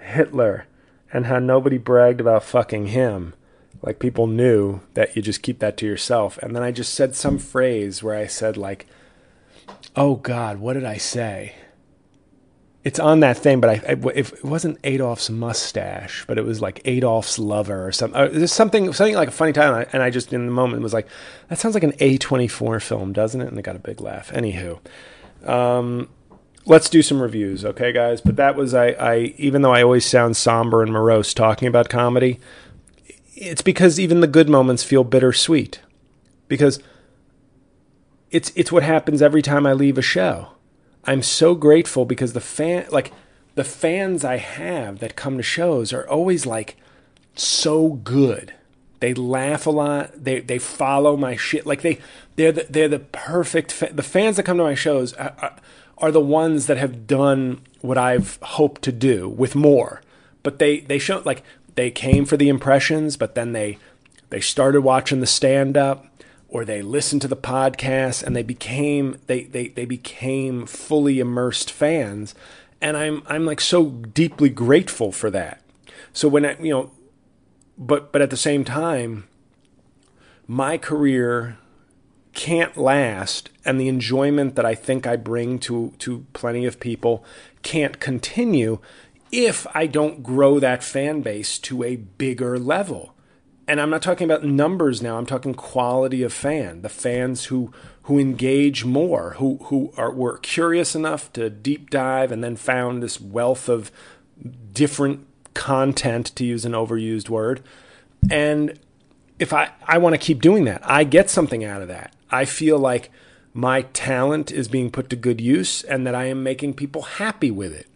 Hitler and how nobody bragged about fucking him. Like people knew that you just keep that to yourself. And then I just said some phrase where I said like, oh God, what did I say? It's on that thing, but it wasn't Adolf's mustache, but it was like Adolf's lover or something. There's something like a funny title, and I just in the moment was like, that sounds like an A24 film, doesn't it? And I got a big laugh. Anywho, let's do some reviews, okay, guys? But that was even though I always sound somber and morose talking about comedy, it's because even the good moments feel bittersweet, because it's what happens every time I leave a show. I'm so grateful because the fans I have that come to shows are always like so good. They laugh a lot. They follow my shit. Like they're the perfect the fans that come to my shows are the ones that have done what I've hoped to do with more. But they show like they came for the impressions, but then they started watching the stand up. Or they listened to the podcast and they became fully immersed fans, and I'm like so deeply grateful for that. So when I, you know, but at the same time, my career can't last, and the enjoyment that I think I bring to plenty of people can't continue if I don't grow that fan base to a bigger level. And I'm not talking about numbers now. I'm talking quality of fan, the fans who engage more, who were curious enough to deep dive and then found this wealth of different content, to use an overused word. And if I want to keep doing that, I get something out of that. I feel like my talent is being put to good use and that I am making people happy with it.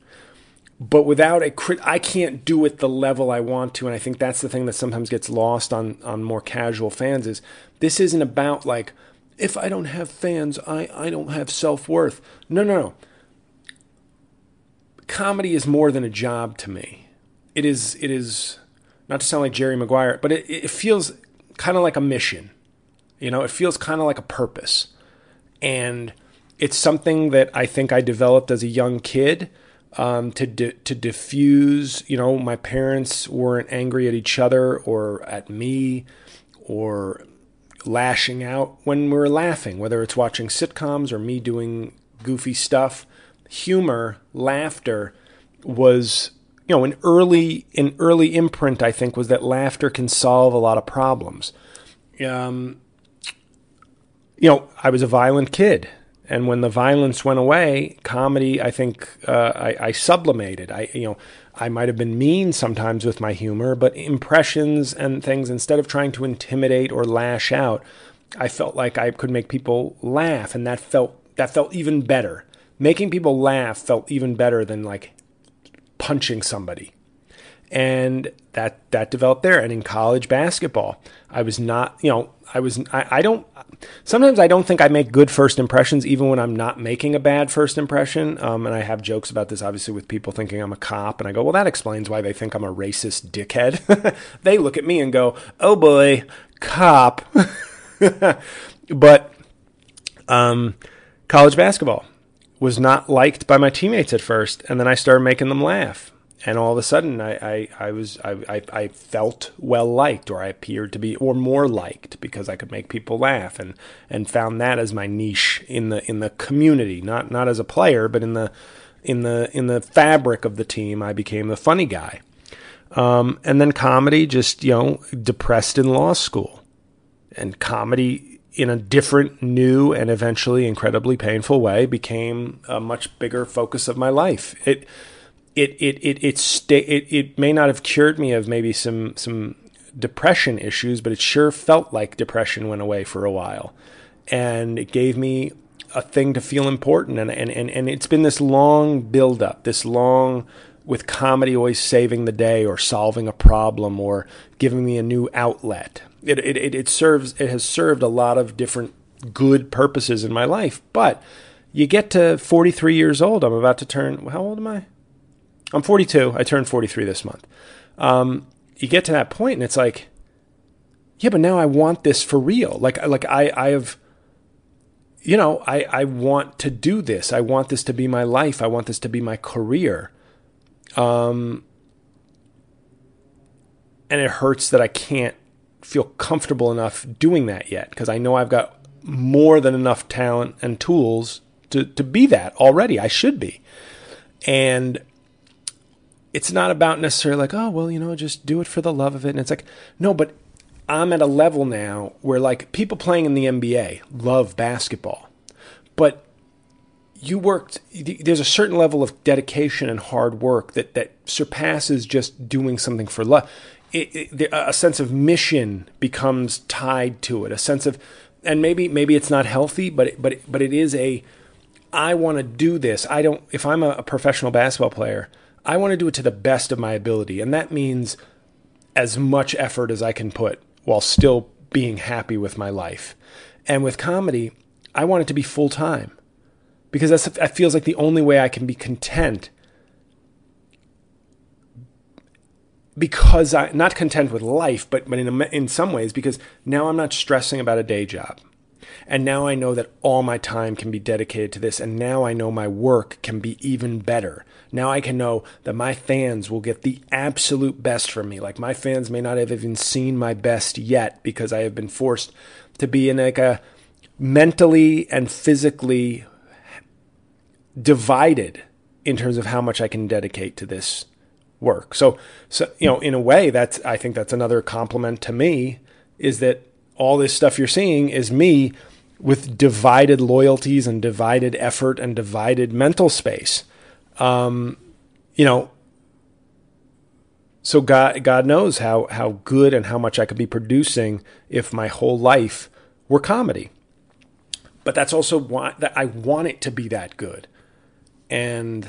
But without a crit, I can't do it the level I want to. And I think that's the thing that sometimes gets lost on more casual fans is this isn't about like, if I don't have fans, I don't have self-worth. No. Comedy is more than a job to me. It is not to sound like Jerry Maguire, but it feels kind of like a mission. You know, it feels kind of like a purpose. And it's something that I think I developed as a young kid. To diffuse, you know, my parents weren't angry at each other or at me or lashing out when we were laughing, whether it's watching sitcoms or me doing goofy stuff. Humor, laughter was, you know, an early imprint, I think, was that laughter can solve a lot of problems. You know, I was a violent kid. And when the violence went away, comedy, I think, I sublimated. I might have been mean sometimes with my humor, but impressions and things, instead of trying to intimidate or lash out, I felt like I could make people laugh, and that felt even better. Making people laugh felt even better than like punching somebody. And that developed there. And in college basketball, I was not, you know, sometimes I don't think I make good first impressions, even when I'm not making a bad first impression. And I have jokes about this, obviously, with people thinking I'm a cop. And I go, well, that explains why they think I'm a racist dickhead. They look at me and go, oh boy, cop. But college basketball was not liked by my teammates at first. And then I started making them laugh. And all of a sudden, I felt well liked, or I appeared to be, or more liked, because I could make people laugh, and found that as my niche in the community, not as a player, but in the fabric of the team, I became the funny guy. And then comedy, just, you know, depressed in law school, and comedy in a different, new, and eventually incredibly painful way became a much bigger focus of my life. It may not have cured me of maybe some depression issues, but it sure felt like depression went away for a while, and it gave me a thing to feel important. And it's been this long buildup, with comedy always saving the day, or solving a problem, or giving me a new outlet. It has served a lot of different good purposes in my life. But you get to 43 years old. I'm about to turn. How old am I? I'm 42. I turned 43 this month. You get to that point and it's like, yeah, but now I want this for real. I want to do this. I want this to be my life. I want this to be my career. And it hurts that I can't feel comfortable enough doing that yet, because I know I've got more than enough talent and tools to be that already. I should be. And it's not about necessarily like, oh, well, you know, just do it for the love of it. And it's like, no, but I'm at a level now where, like, people playing in the NBA love basketball. But there's a certain level of dedication and hard work that surpasses just doing something for love. A sense of mission becomes tied to it. A sense of, and maybe it's not healthy, but it is a, I want to do this. If I'm a professional basketball player, I want to do it to the best of my ability. And that means as much effort as I can put while still being happy with my life. And with comedy, I want it to be full time, because that feels like the only way I can be content, because I'm not content with life, but in some ways, because now I'm not stressing about a day job. And now I know that all my time can be dedicated to this. And now I know my work can be even better. Now I can know that my fans will get the absolute best from me. Like, my fans may not have even seen my best yet, because I have been forced to be in like a mentally and physically divided in terms of how much I can dedicate to this work. So, you know, in a way, I think that's another compliment to me, is that all this stuff you're seeing is me with divided loyalties and divided effort and divided mental space. You know, so God knows how good and how much I could be producing if my whole life were comedy. But that's also why that I want it to be that good. And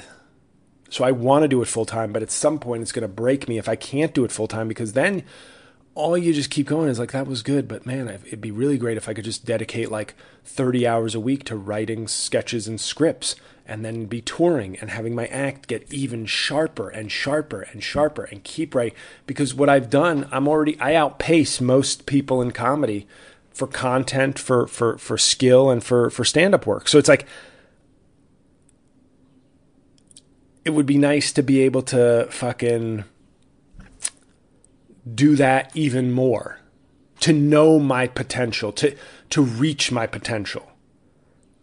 so I want to do it full time, but at some point it's going to break me if I can't do it full time, because then all you just keep going is like, that was good, but man, it'd be really great if I could just dedicate like 30 hours a week to writing sketches and scripts, and then be touring and having my act get even sharper and sharper and sharper, and keep writing. Because what I've done, I outpace most people in comedy for content, for skill, and for stand-up work. So it's like, it would be nice to be able to fucking do that even more, to know my potential, to reach my potential.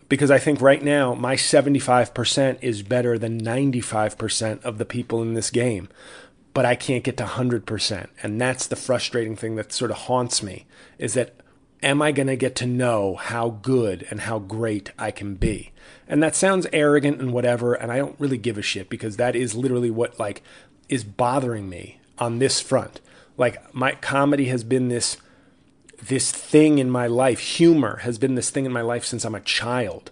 Because I think right now my 75% is better than 95% of the people in this game, but I can't get to 100%. And that's the frustrating thing that sort of haunts me, is that, am I going to get to know how good and how great I can be? And that sounds arrogant and whatever, and I don't really give a shit, because that is literally what like is bothering me on this front. Like, my comedy has been this this thing in my life. Humor has been this thing in my life since I'm a child.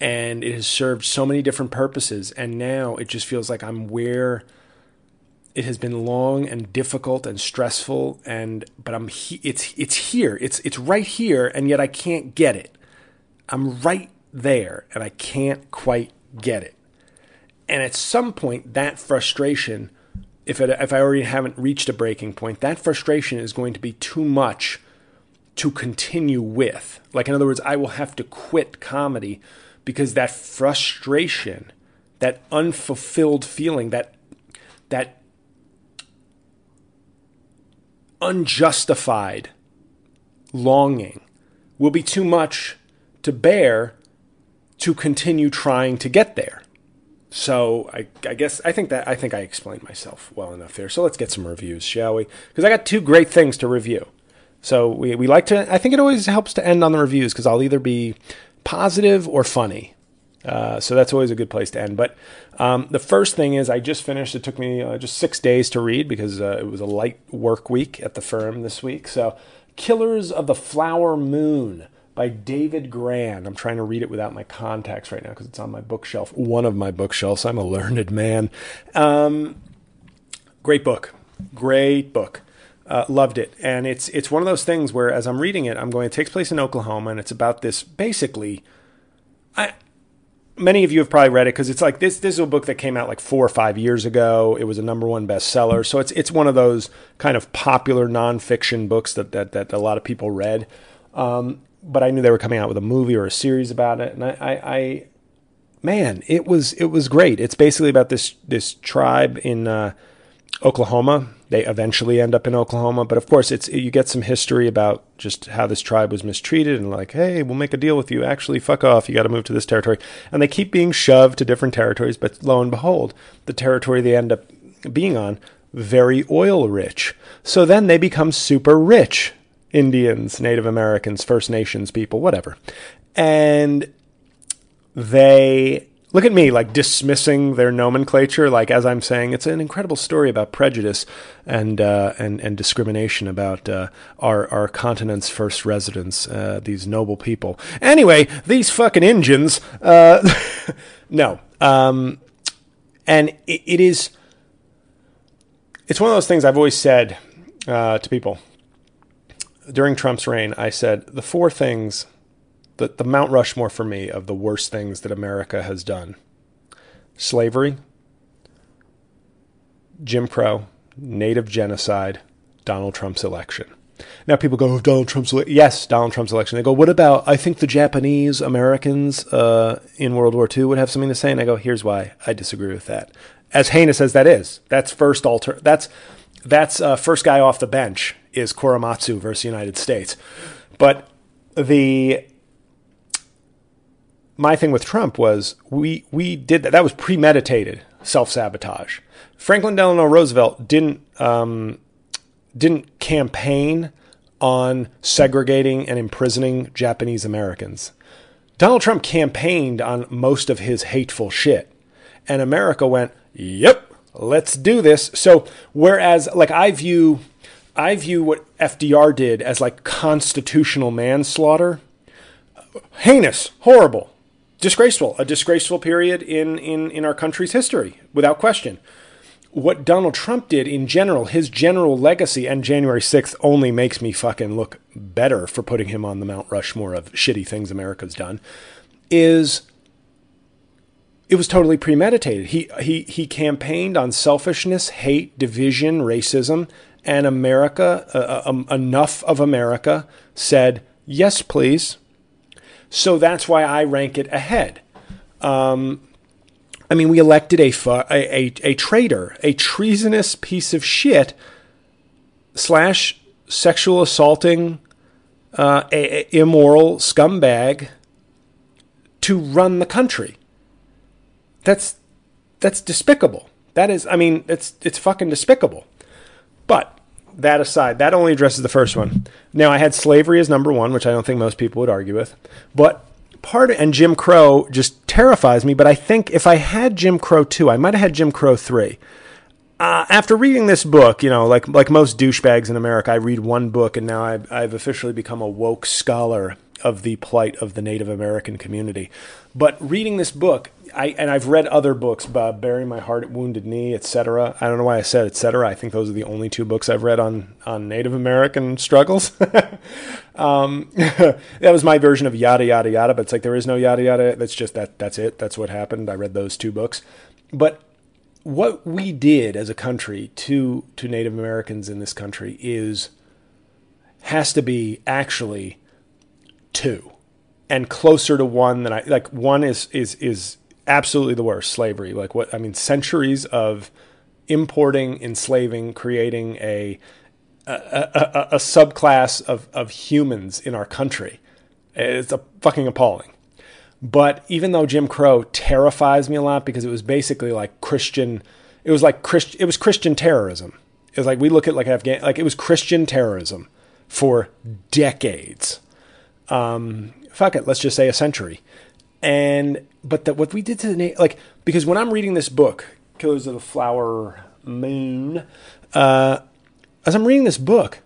And it has served so many different purposes. And now it just feels like I'm where it has been long and difficult and stressful. But it's here. It's right here. And yet I can't get it. I'm right there and I can't quite get it. And at some point, that frustration, if I already haven't reached a breaking point, that frustration is going to be too much to continue with. Like, in other words, I will have to quit comedy because that frustration, that unfulfilled feeling, that unjustified longing will be too much to bear to continue trying to get there. So I think I explained myself well enough there. So let's get some reviews, shall we? Because I got two great things to review. So we like to, I think it always helps to end on the reviews because I'll either be positive or funny. So that's always a good place to end. But the first thing is I just finished. It took me just 6 days to read because it was a light work week at the firm this week. So Killers of the Flower Moon by David Gran. I'm trying to read it without my contacts right now because it's on my bookshelf. One of my bookshelves. I'm a learned man. Great book. Loved it. And it's one of those things where as I'm reading it, I'm going, it takes place in Oklahoma. And it's about this, basically, many of you have probably read it because it's like this is a book that came out like 4 or 5 years ago. It was a #1 bestseller. So it's one of those kind of popular nonfiction books that a lot of people read. But I knew they were coming out with a movie or a series about it. And it was great. It's basically about this tribe in Oklahoma. They eventually end up in Oklahoma. But of course, you get some history about just how this tribe was mistreated and like, hey, we'll make a deal with you. Actually, fuck off. You got to move to this territory. And they keep being shoved to different territories. But lo and behold, the territory they end up being on, very oil rich. So then they become super rich. Indians, Native Americans, First Nations people, whatever. And they look at me like dismissing their nomenclature. Like, as I'm saying, it's an incredible story about prejudice and discrimination about our continent's first residents, these noble people. Anyway, these fucking Injuns. No. And it's one of those things I've always said to people. During Trump's reign, I said the four things, the Mount Rushmore for me of the worst things that America has done. Slavery, Jim Crow, Native genocide, Donald Trump's election. Now people go, oh, Donald Trump's election. Yes, Donald Trump's election. They go, what about, I think the Japanese Americans in World War II would have something to say. And I go, here's why I disagree with that. As heinous as that is, that's first guy off the bench is Korematsu versus the United States. But my thing with Trump was we did that. That was premeditated self-sabotage. Franklin Delano Roosevelt didn't campaign on segregating and imprisoning Japanese Americans. Donald Trump campaigned on most of his hateful shit. And America went, yep, let's do this. So whereas like I view what FDR did as like constitutional manslaughter, heinous, horrible, disgraceful, a disgraceful period in our country's history, without question. What Donald Trump did in general, his general legacy and January 6th only makes me fucking look better for putting him on the Mount Rushmore of shitty things America's done, is it was totally premeditated. He campaigned on selfishness, hate, division, racism. And America, enough of America said, yes, please. So that's why I rank it ahead. I mean, we elected a traitor, a treasonous piece of shit / sexual assaulting, a immoral scumbag to run the country. That's despicable. That is, I mean, it's fucking despicable. But that aside, that only addresses the first one. Now, I had slavery as #1, which I don't think most people would argue with. But and Jim Crow just terrifies me. But I think if I had Jim Crow 2, I might have had Jim Crow 3. After reading this book, you know, like most douchebags in America, I read one book and now I've officially become a woke scholar of the plight of the Native American community. But reading this book, I've read other books, Bob, Bury My Heart at Wounded Knee, etc. I don't know why I said etc. I think those are the only two books I've read on Native American struggles. That was my version of yada, yada, yada, but it's like there is no yada, yada. That's just that's it. That's what happened. I read those two books. But what we did as a country to Native Americans in this country has to be actually two and closer to one than one is absolutely the worst, slavery. Like what, I mean, centuries of importing, enslaving, creating a subclass of humans in our country. It's fucking appalling. But even though Jim Crow terrifies me a lot because it was basically like it was Christian terrorism. It was like we look at like Afghan, like it was Christian terrorism for decades. Fuck it, let's just say a century. But what we did to the because when I'm reading this book, Killers of the Flower Moon, as I'm reading this book,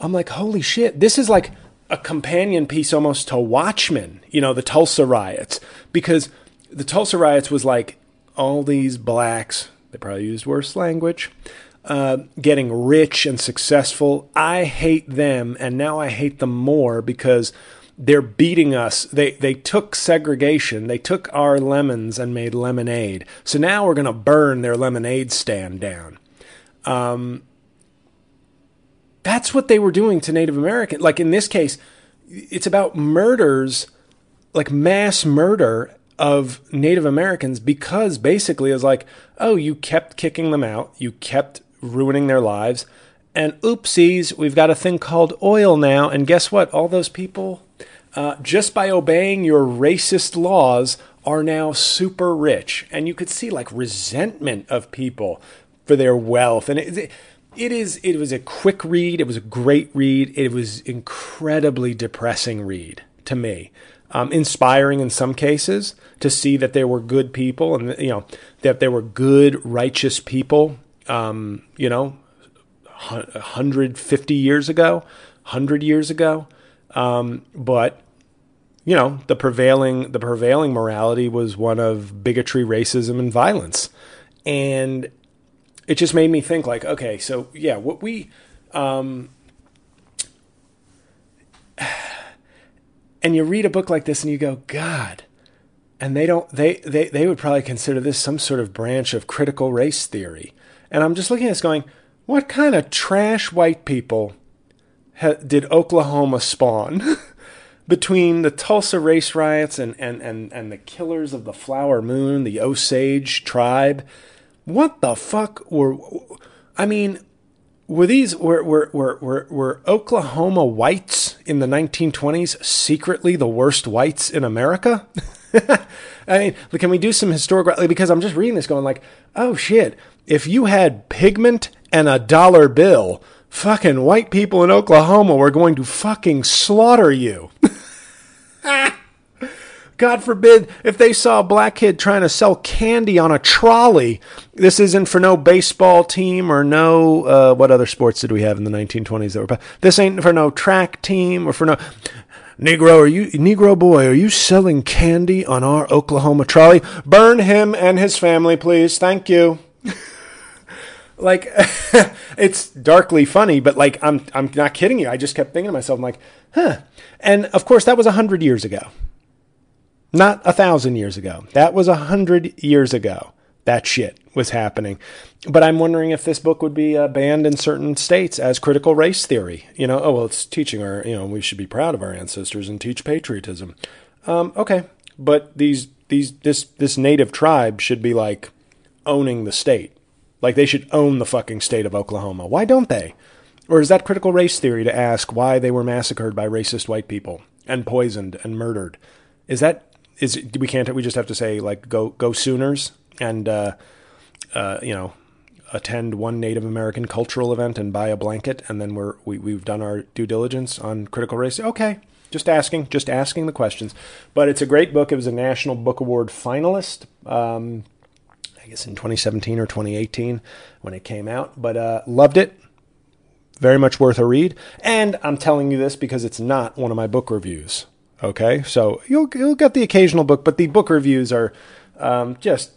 I'm like, holy shit, this is like a companion piece almost to Watchmen, you know, the Tulsa riots, because the Tulsa riots was like all these blacks, they probably used worse language, getting rich and successful. I hate them. And now I hate them more because they're beating us. They took segregation. They took our lemons and made lemonade. So now we're going to burn their lemonade stand down. That's what they were doing to Native Americans. Like in this case, it's about murders, like mass murder of Native Americans, because basically it's like, oh, you kept kicking them out. You kept ruining their lives. And oopsies, we've got a thing called oil now. And guess what? All those people, just by obeying your racist laws, are now super rich. And you could see like resentment of people for their wealth. And it was a quick read. It was a great read. It was incredibly depressing read to me. Inspiring in some cases to see that there were good people and, you know, that there were good, righteous people, 150 years ago, 100 years ago. But, you know, the prevailing morality was one of bigotry, racism, and violence. And it just made me think like, okay, so yeah, what we, and you read a book like this and you go, God, and they would probably consider this some sort of branch of critical race theory. And I'm just looking at this going, what kind of trash white people did Oklahoma spawn between the Tulsa race riots and the Killers of the Flower Moon, the Osage tribe? What the fuck were Oklahoma whites in the 1920s secretly the worst whites in America? I mean, can we do some historical, because I'm just reading this going like, oh shit, if you had pigment and a dollar bill, fucking white people in Oklahoma were going to fucking slaughter you. God forbid if they saw a black kid trying to sell candy on a trolley. This isn't for no baseball team or no, what other sports did we have in the 1920s that were, this ain't for no track team or for no, Negro boy, are you selling candy on our Oklahoma trolley? Burn him and his family, please. Thank you. Like, it's darkly funny, but like, I'm not kidding you. I just kept thinking to myself, I'm like, huh. And of course that was 100 years ago. Not 1,000 years ago. That was 100 years ago. That shit was happening. But I'm wondering if this book would be banned in certain states as critical race theory. You know, oh, well, it's teaching our, you know, we should be proud of our ancestors and teach patriotism. Okay. But this native tribe should be like owning the state. Like they should own the fucking state of Oklahoma. Why don't they? Or is that critical race theory to ask why they were massacred by racist white people and poisoned and murdered? Is that, we just have to say like go Sooners and you know, attend one Native American cultural event and buy a blanket, and then we've done our due diligence on critical race. Okay, just asking the questions. But it's a great book. It was a National Book Award finalist. I guess in 2017 or 2018 when it came out, but loved it. Very much worth a read. And I'm telling you this because it's not one of my book reviews. Okay, so you'll get the occasional book, but the book reviews are just,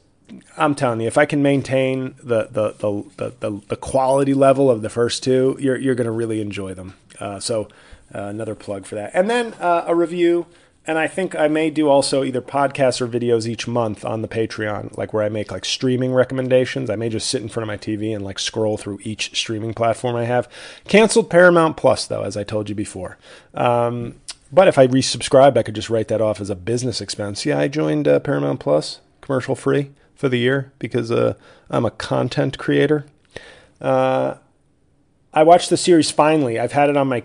I'm telling you, if I can maintain the quality level of the first two, you're going to really enjoy them. So another plug for that. And then a review. And I think I may do also either podcasts or videos each month on the Patreon, like where I make like streaming recommendations. I may just sit in front of my TV and like scroll through each streaming platform I have. Canceled Paramount Plus, though, as I told you before. But if I resubscribe, I could just write that off as a business expense. Yeah, I joined Paramount Plus, commercial free for the year, because I'm a content creator. I watched the series finally. I've had it on my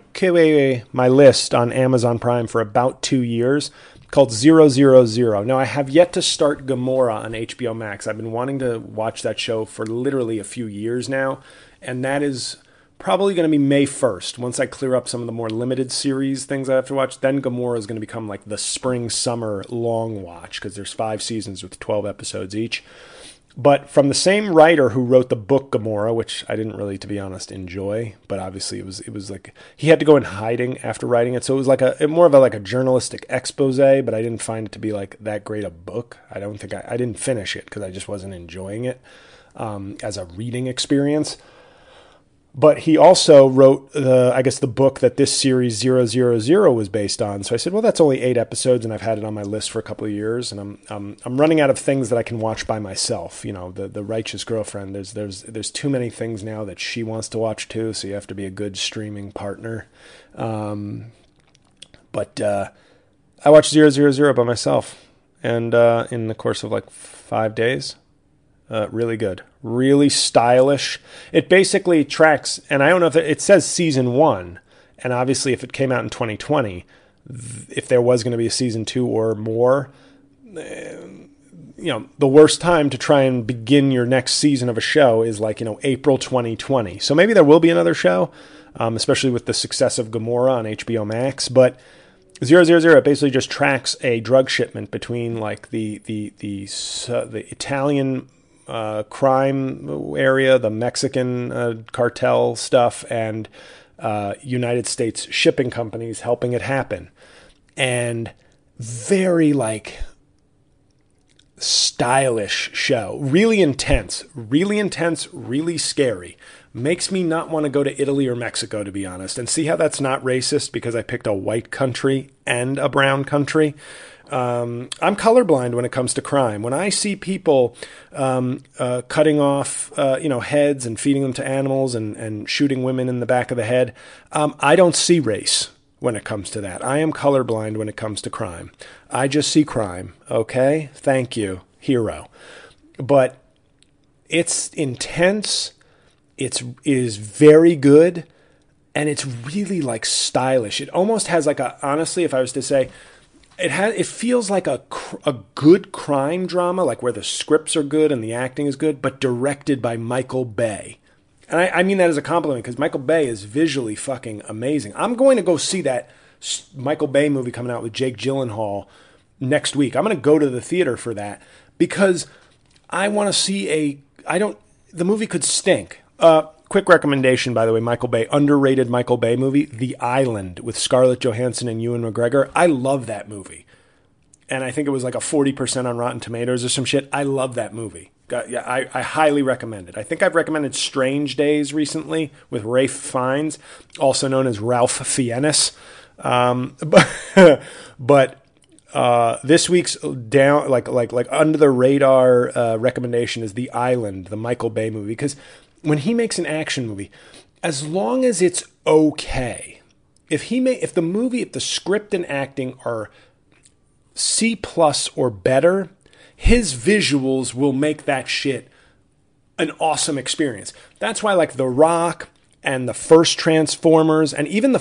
list on Amazon Prime for about 2 years, called 000. Now, I have yet to start Gomorrah on HBO Max. I've been wanting to watch that show for literally a few years now, and that is probably going to be May 1st. Once I clear up some of the more limited series things I have to watch, then Gomorrah is going to become like the spring-summer long watch, because there's 5 seasons with 12 episodes each. But from the same writer who wrote the book Gomorrah, which I didn't really, to be honest, enjoy, but obviously it was like he had to go in hiding after writing it, so it was like more of a journalistic expose. But I didn't find it to be like that great a book. I don't think I didn't finish it because I just wasn't enjoying it as a reading experience. But he also wrote the book that this series 000 was based on. So I said, well, that's only 8 episodes, and I've had it on my list for a couple of years, and I'm running out of things that I can watch by myself. You know, the Righteous Girlfriend. There's too many things now that she wants to watch too. So you have to be a good streaming partner. But I watched 000 by myself, and in the course of like 5 days. Really good, really stylish. It basically tracks, and I don't know if it says season 1, and obviously if it came out in 2020, if there was going to be a season 2 or more, the worst time to try and begin your next season of a show is like, April 2020. So maybe there will be another show, especially with the success of Gomorrah on HBO Max, but 000 basically just tracks a drug shipment between like the Italian crime area, the Mexican cartel stuff, and United States shipping companies helping it happen. And very like stylish show, really intense, really scary. Makes me not want to go to Italy or Mexico, to be honest. And see how that's not racist, because I picked a white country and a brown country. I'm colorblind when it comes to crime. When I see people cutting off, heads and feeding them to animals and shooting women in the back of the head, I don't see race when it comes to that. I am colorblind when it comes to crime. I just see crime. Okay, thank you, hero. But it's intense. It is very good, and it's really like stylish. It almost has like honestly, if I was to say. It feels like a good crime drama, like where the scripts are good and the acting is good, but directed by Michael Bay. And I mean that as a compliment, because Michael Bay is visually fucking amazing. I'm going to go see that Michael Bay movie coming out with Jake Gyllenhaal next week. I'm going to go to the theater for that, because I want to see the movie could stink. Quick recommendation, by the way, Michael Bay, underrated Michael Bay movie, The Island, with Scarlett Johansson and Ewan McGregor. I love that movie. And I think it was like a 40% on Rotten Tomatoes or some shit. I love that movie. Yeah, I highly recommend it. I think I've recommended Strange Days recently with Ralph Fiennes, also known as Ralph Fiennes. But this week's down like under the radar recommendation is The Island, the Michael Bay movie, because when he makes an action movie, as long as it's okay, if the script and acting are C+ or better, his visuals will make that shit an awesome experience. That's why like The Rock and the first Transformers, and even the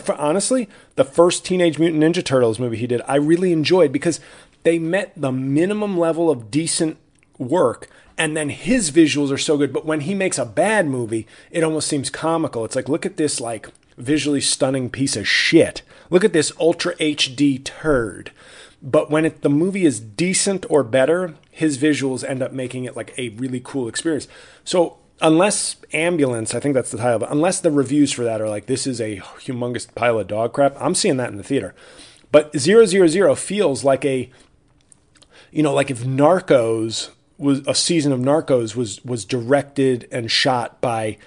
first Teenage Mutant Ninja Turtles movie he did, I really enjoyed, because they met the minimum level of decent work. And then his visuals are so good. But when he makes a bad movie, it almost seems comical. It's like, look at this like visually stunning piece of shit. Look at this ultra HD turd. But when the movie is decent or better, his visuals end up making it like a really cool experience. So unless Ambulance, I think that's the title, but unless the reviews for that are like, this is a humongous pile of dog crap, I'm seeing that in the theater. But 000 feels like a, you know, like if Narcos was a season of Narcos was directed and shot by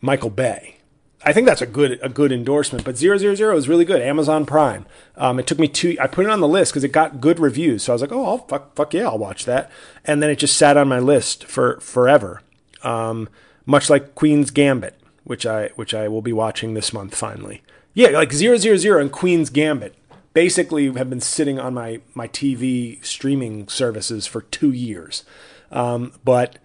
Michael Bay. I think that's a good endorsement, but 000 is really good. Amazon Prime. It took me I put it on the list because it got good reviews. So I was like, oh, fuck yeah, I'll watch that. And then it just sat on my list for forever. Much like Queen's Gambit, which I will be watching this month finally. Yeah, like 000 and Queen's Gambit basically have been sitting on my TV streaming services for 2 years. But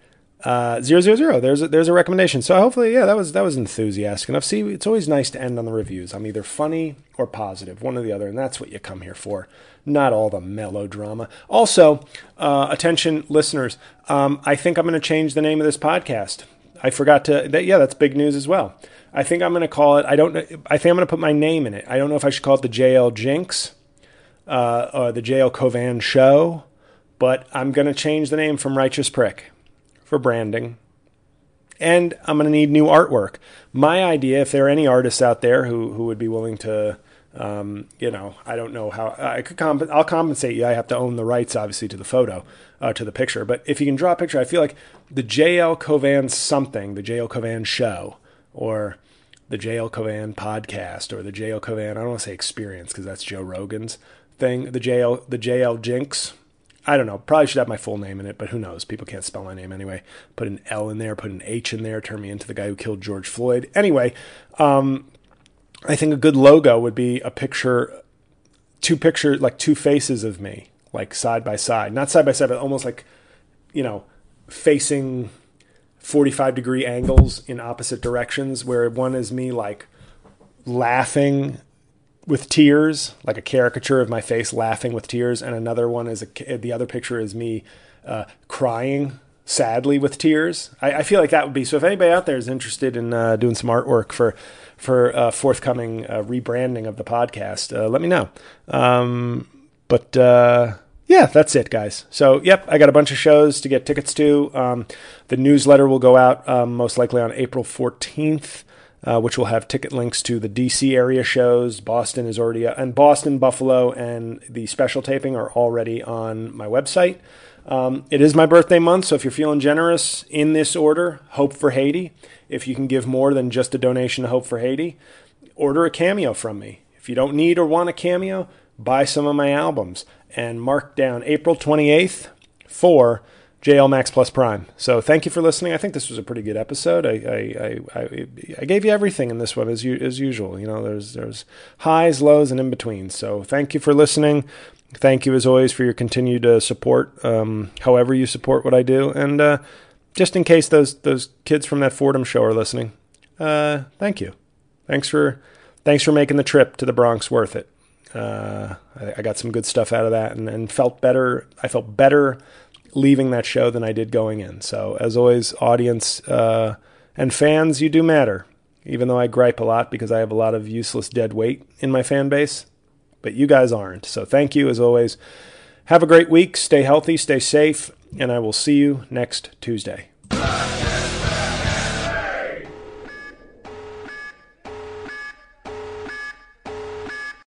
000, there's a recommendation. So hopefully, yeah, that was enthusiastic enough. See, it's always nice to end on the reviews. I'm either funny or positive, one or the other, and that's what you come here for. Not all the melodrama. Also, attention listeners, I think I'm going to change the name of this podcast. I forgot to, that's big news as well. I think I'm going to call it, I think I'm going to put my name in it. I don't know if I should call it the JL Jinx, or the JL Covan Show, but I'm going to change the name from Righteous Prick for branding. And I'm going to need new artwork. My idea, if there are any artists out there who would be willing to, I don't know how I could I'll compensate you. I have to own the rights, obviously, to the photo, to the picture. But if you can draw a picture, I feel like the JL Covan something, the JL Covan Show, or the JL Covan Podcast, or the JL Covan, I don't want to say experience because that's Joe Rogan's thing. The JL Jinx. I don't know. Probably should have my full name in it, but who knows? People can't spell my name anyway. Put an L in there, put an H in there, turn me into the guy who killed George Floyd. Anyway, I think a good logo would be a picture, like two faces of me, like side by side, not side by side, but almost like, facing 45-degree angles in opposite directions, where one is me like laughing with tears, like a caricature of my face laughing with tears. And another one is the other picture is me crying sadly with tears. I feel like that would be, so if anybody out there is interested in doing some artwork for forthcoming rebranding of the podcast, let me know. Yeah, that's it, guys. So, yep, I got a bunch of shows to get tickets to. The newsletter will go out most likely on April 14th, which will have ticket links to the DC area shows. Boston is already and Boston, Buffalo, and the special taping are already on my website. It is my birthday month, so if you're feeling generous, in this order, Hope for Haiti. If you can give more than just a donation to Hope for Haiti, order a Cameo from me. If you don't need or want a Cameo, buy some of my albums. And mark down April 28th for JL Max Plus Prime. So thank you for listening. I think this was a pretty good episode. I gave you everything in this one as usual. There's highs, lows, and in between. So thank you for listening. Thank you, as always, for your continued support, however you support what I do. And just in case those kids from that Fordham show are listening, thank you. Thanks for making the trip to the Bronx worth it. I got some good stuff out of that and felt better. I felt better leaving that show than I did going in. So, as always, audience and fans, you do matter. Even though I gripe a lot because I have a lot of useless dead weight in my fan base. But you guys aren't. So thank you, as always. Have a great week. Stay healthy, stay safe, and I will see you next Tuesday.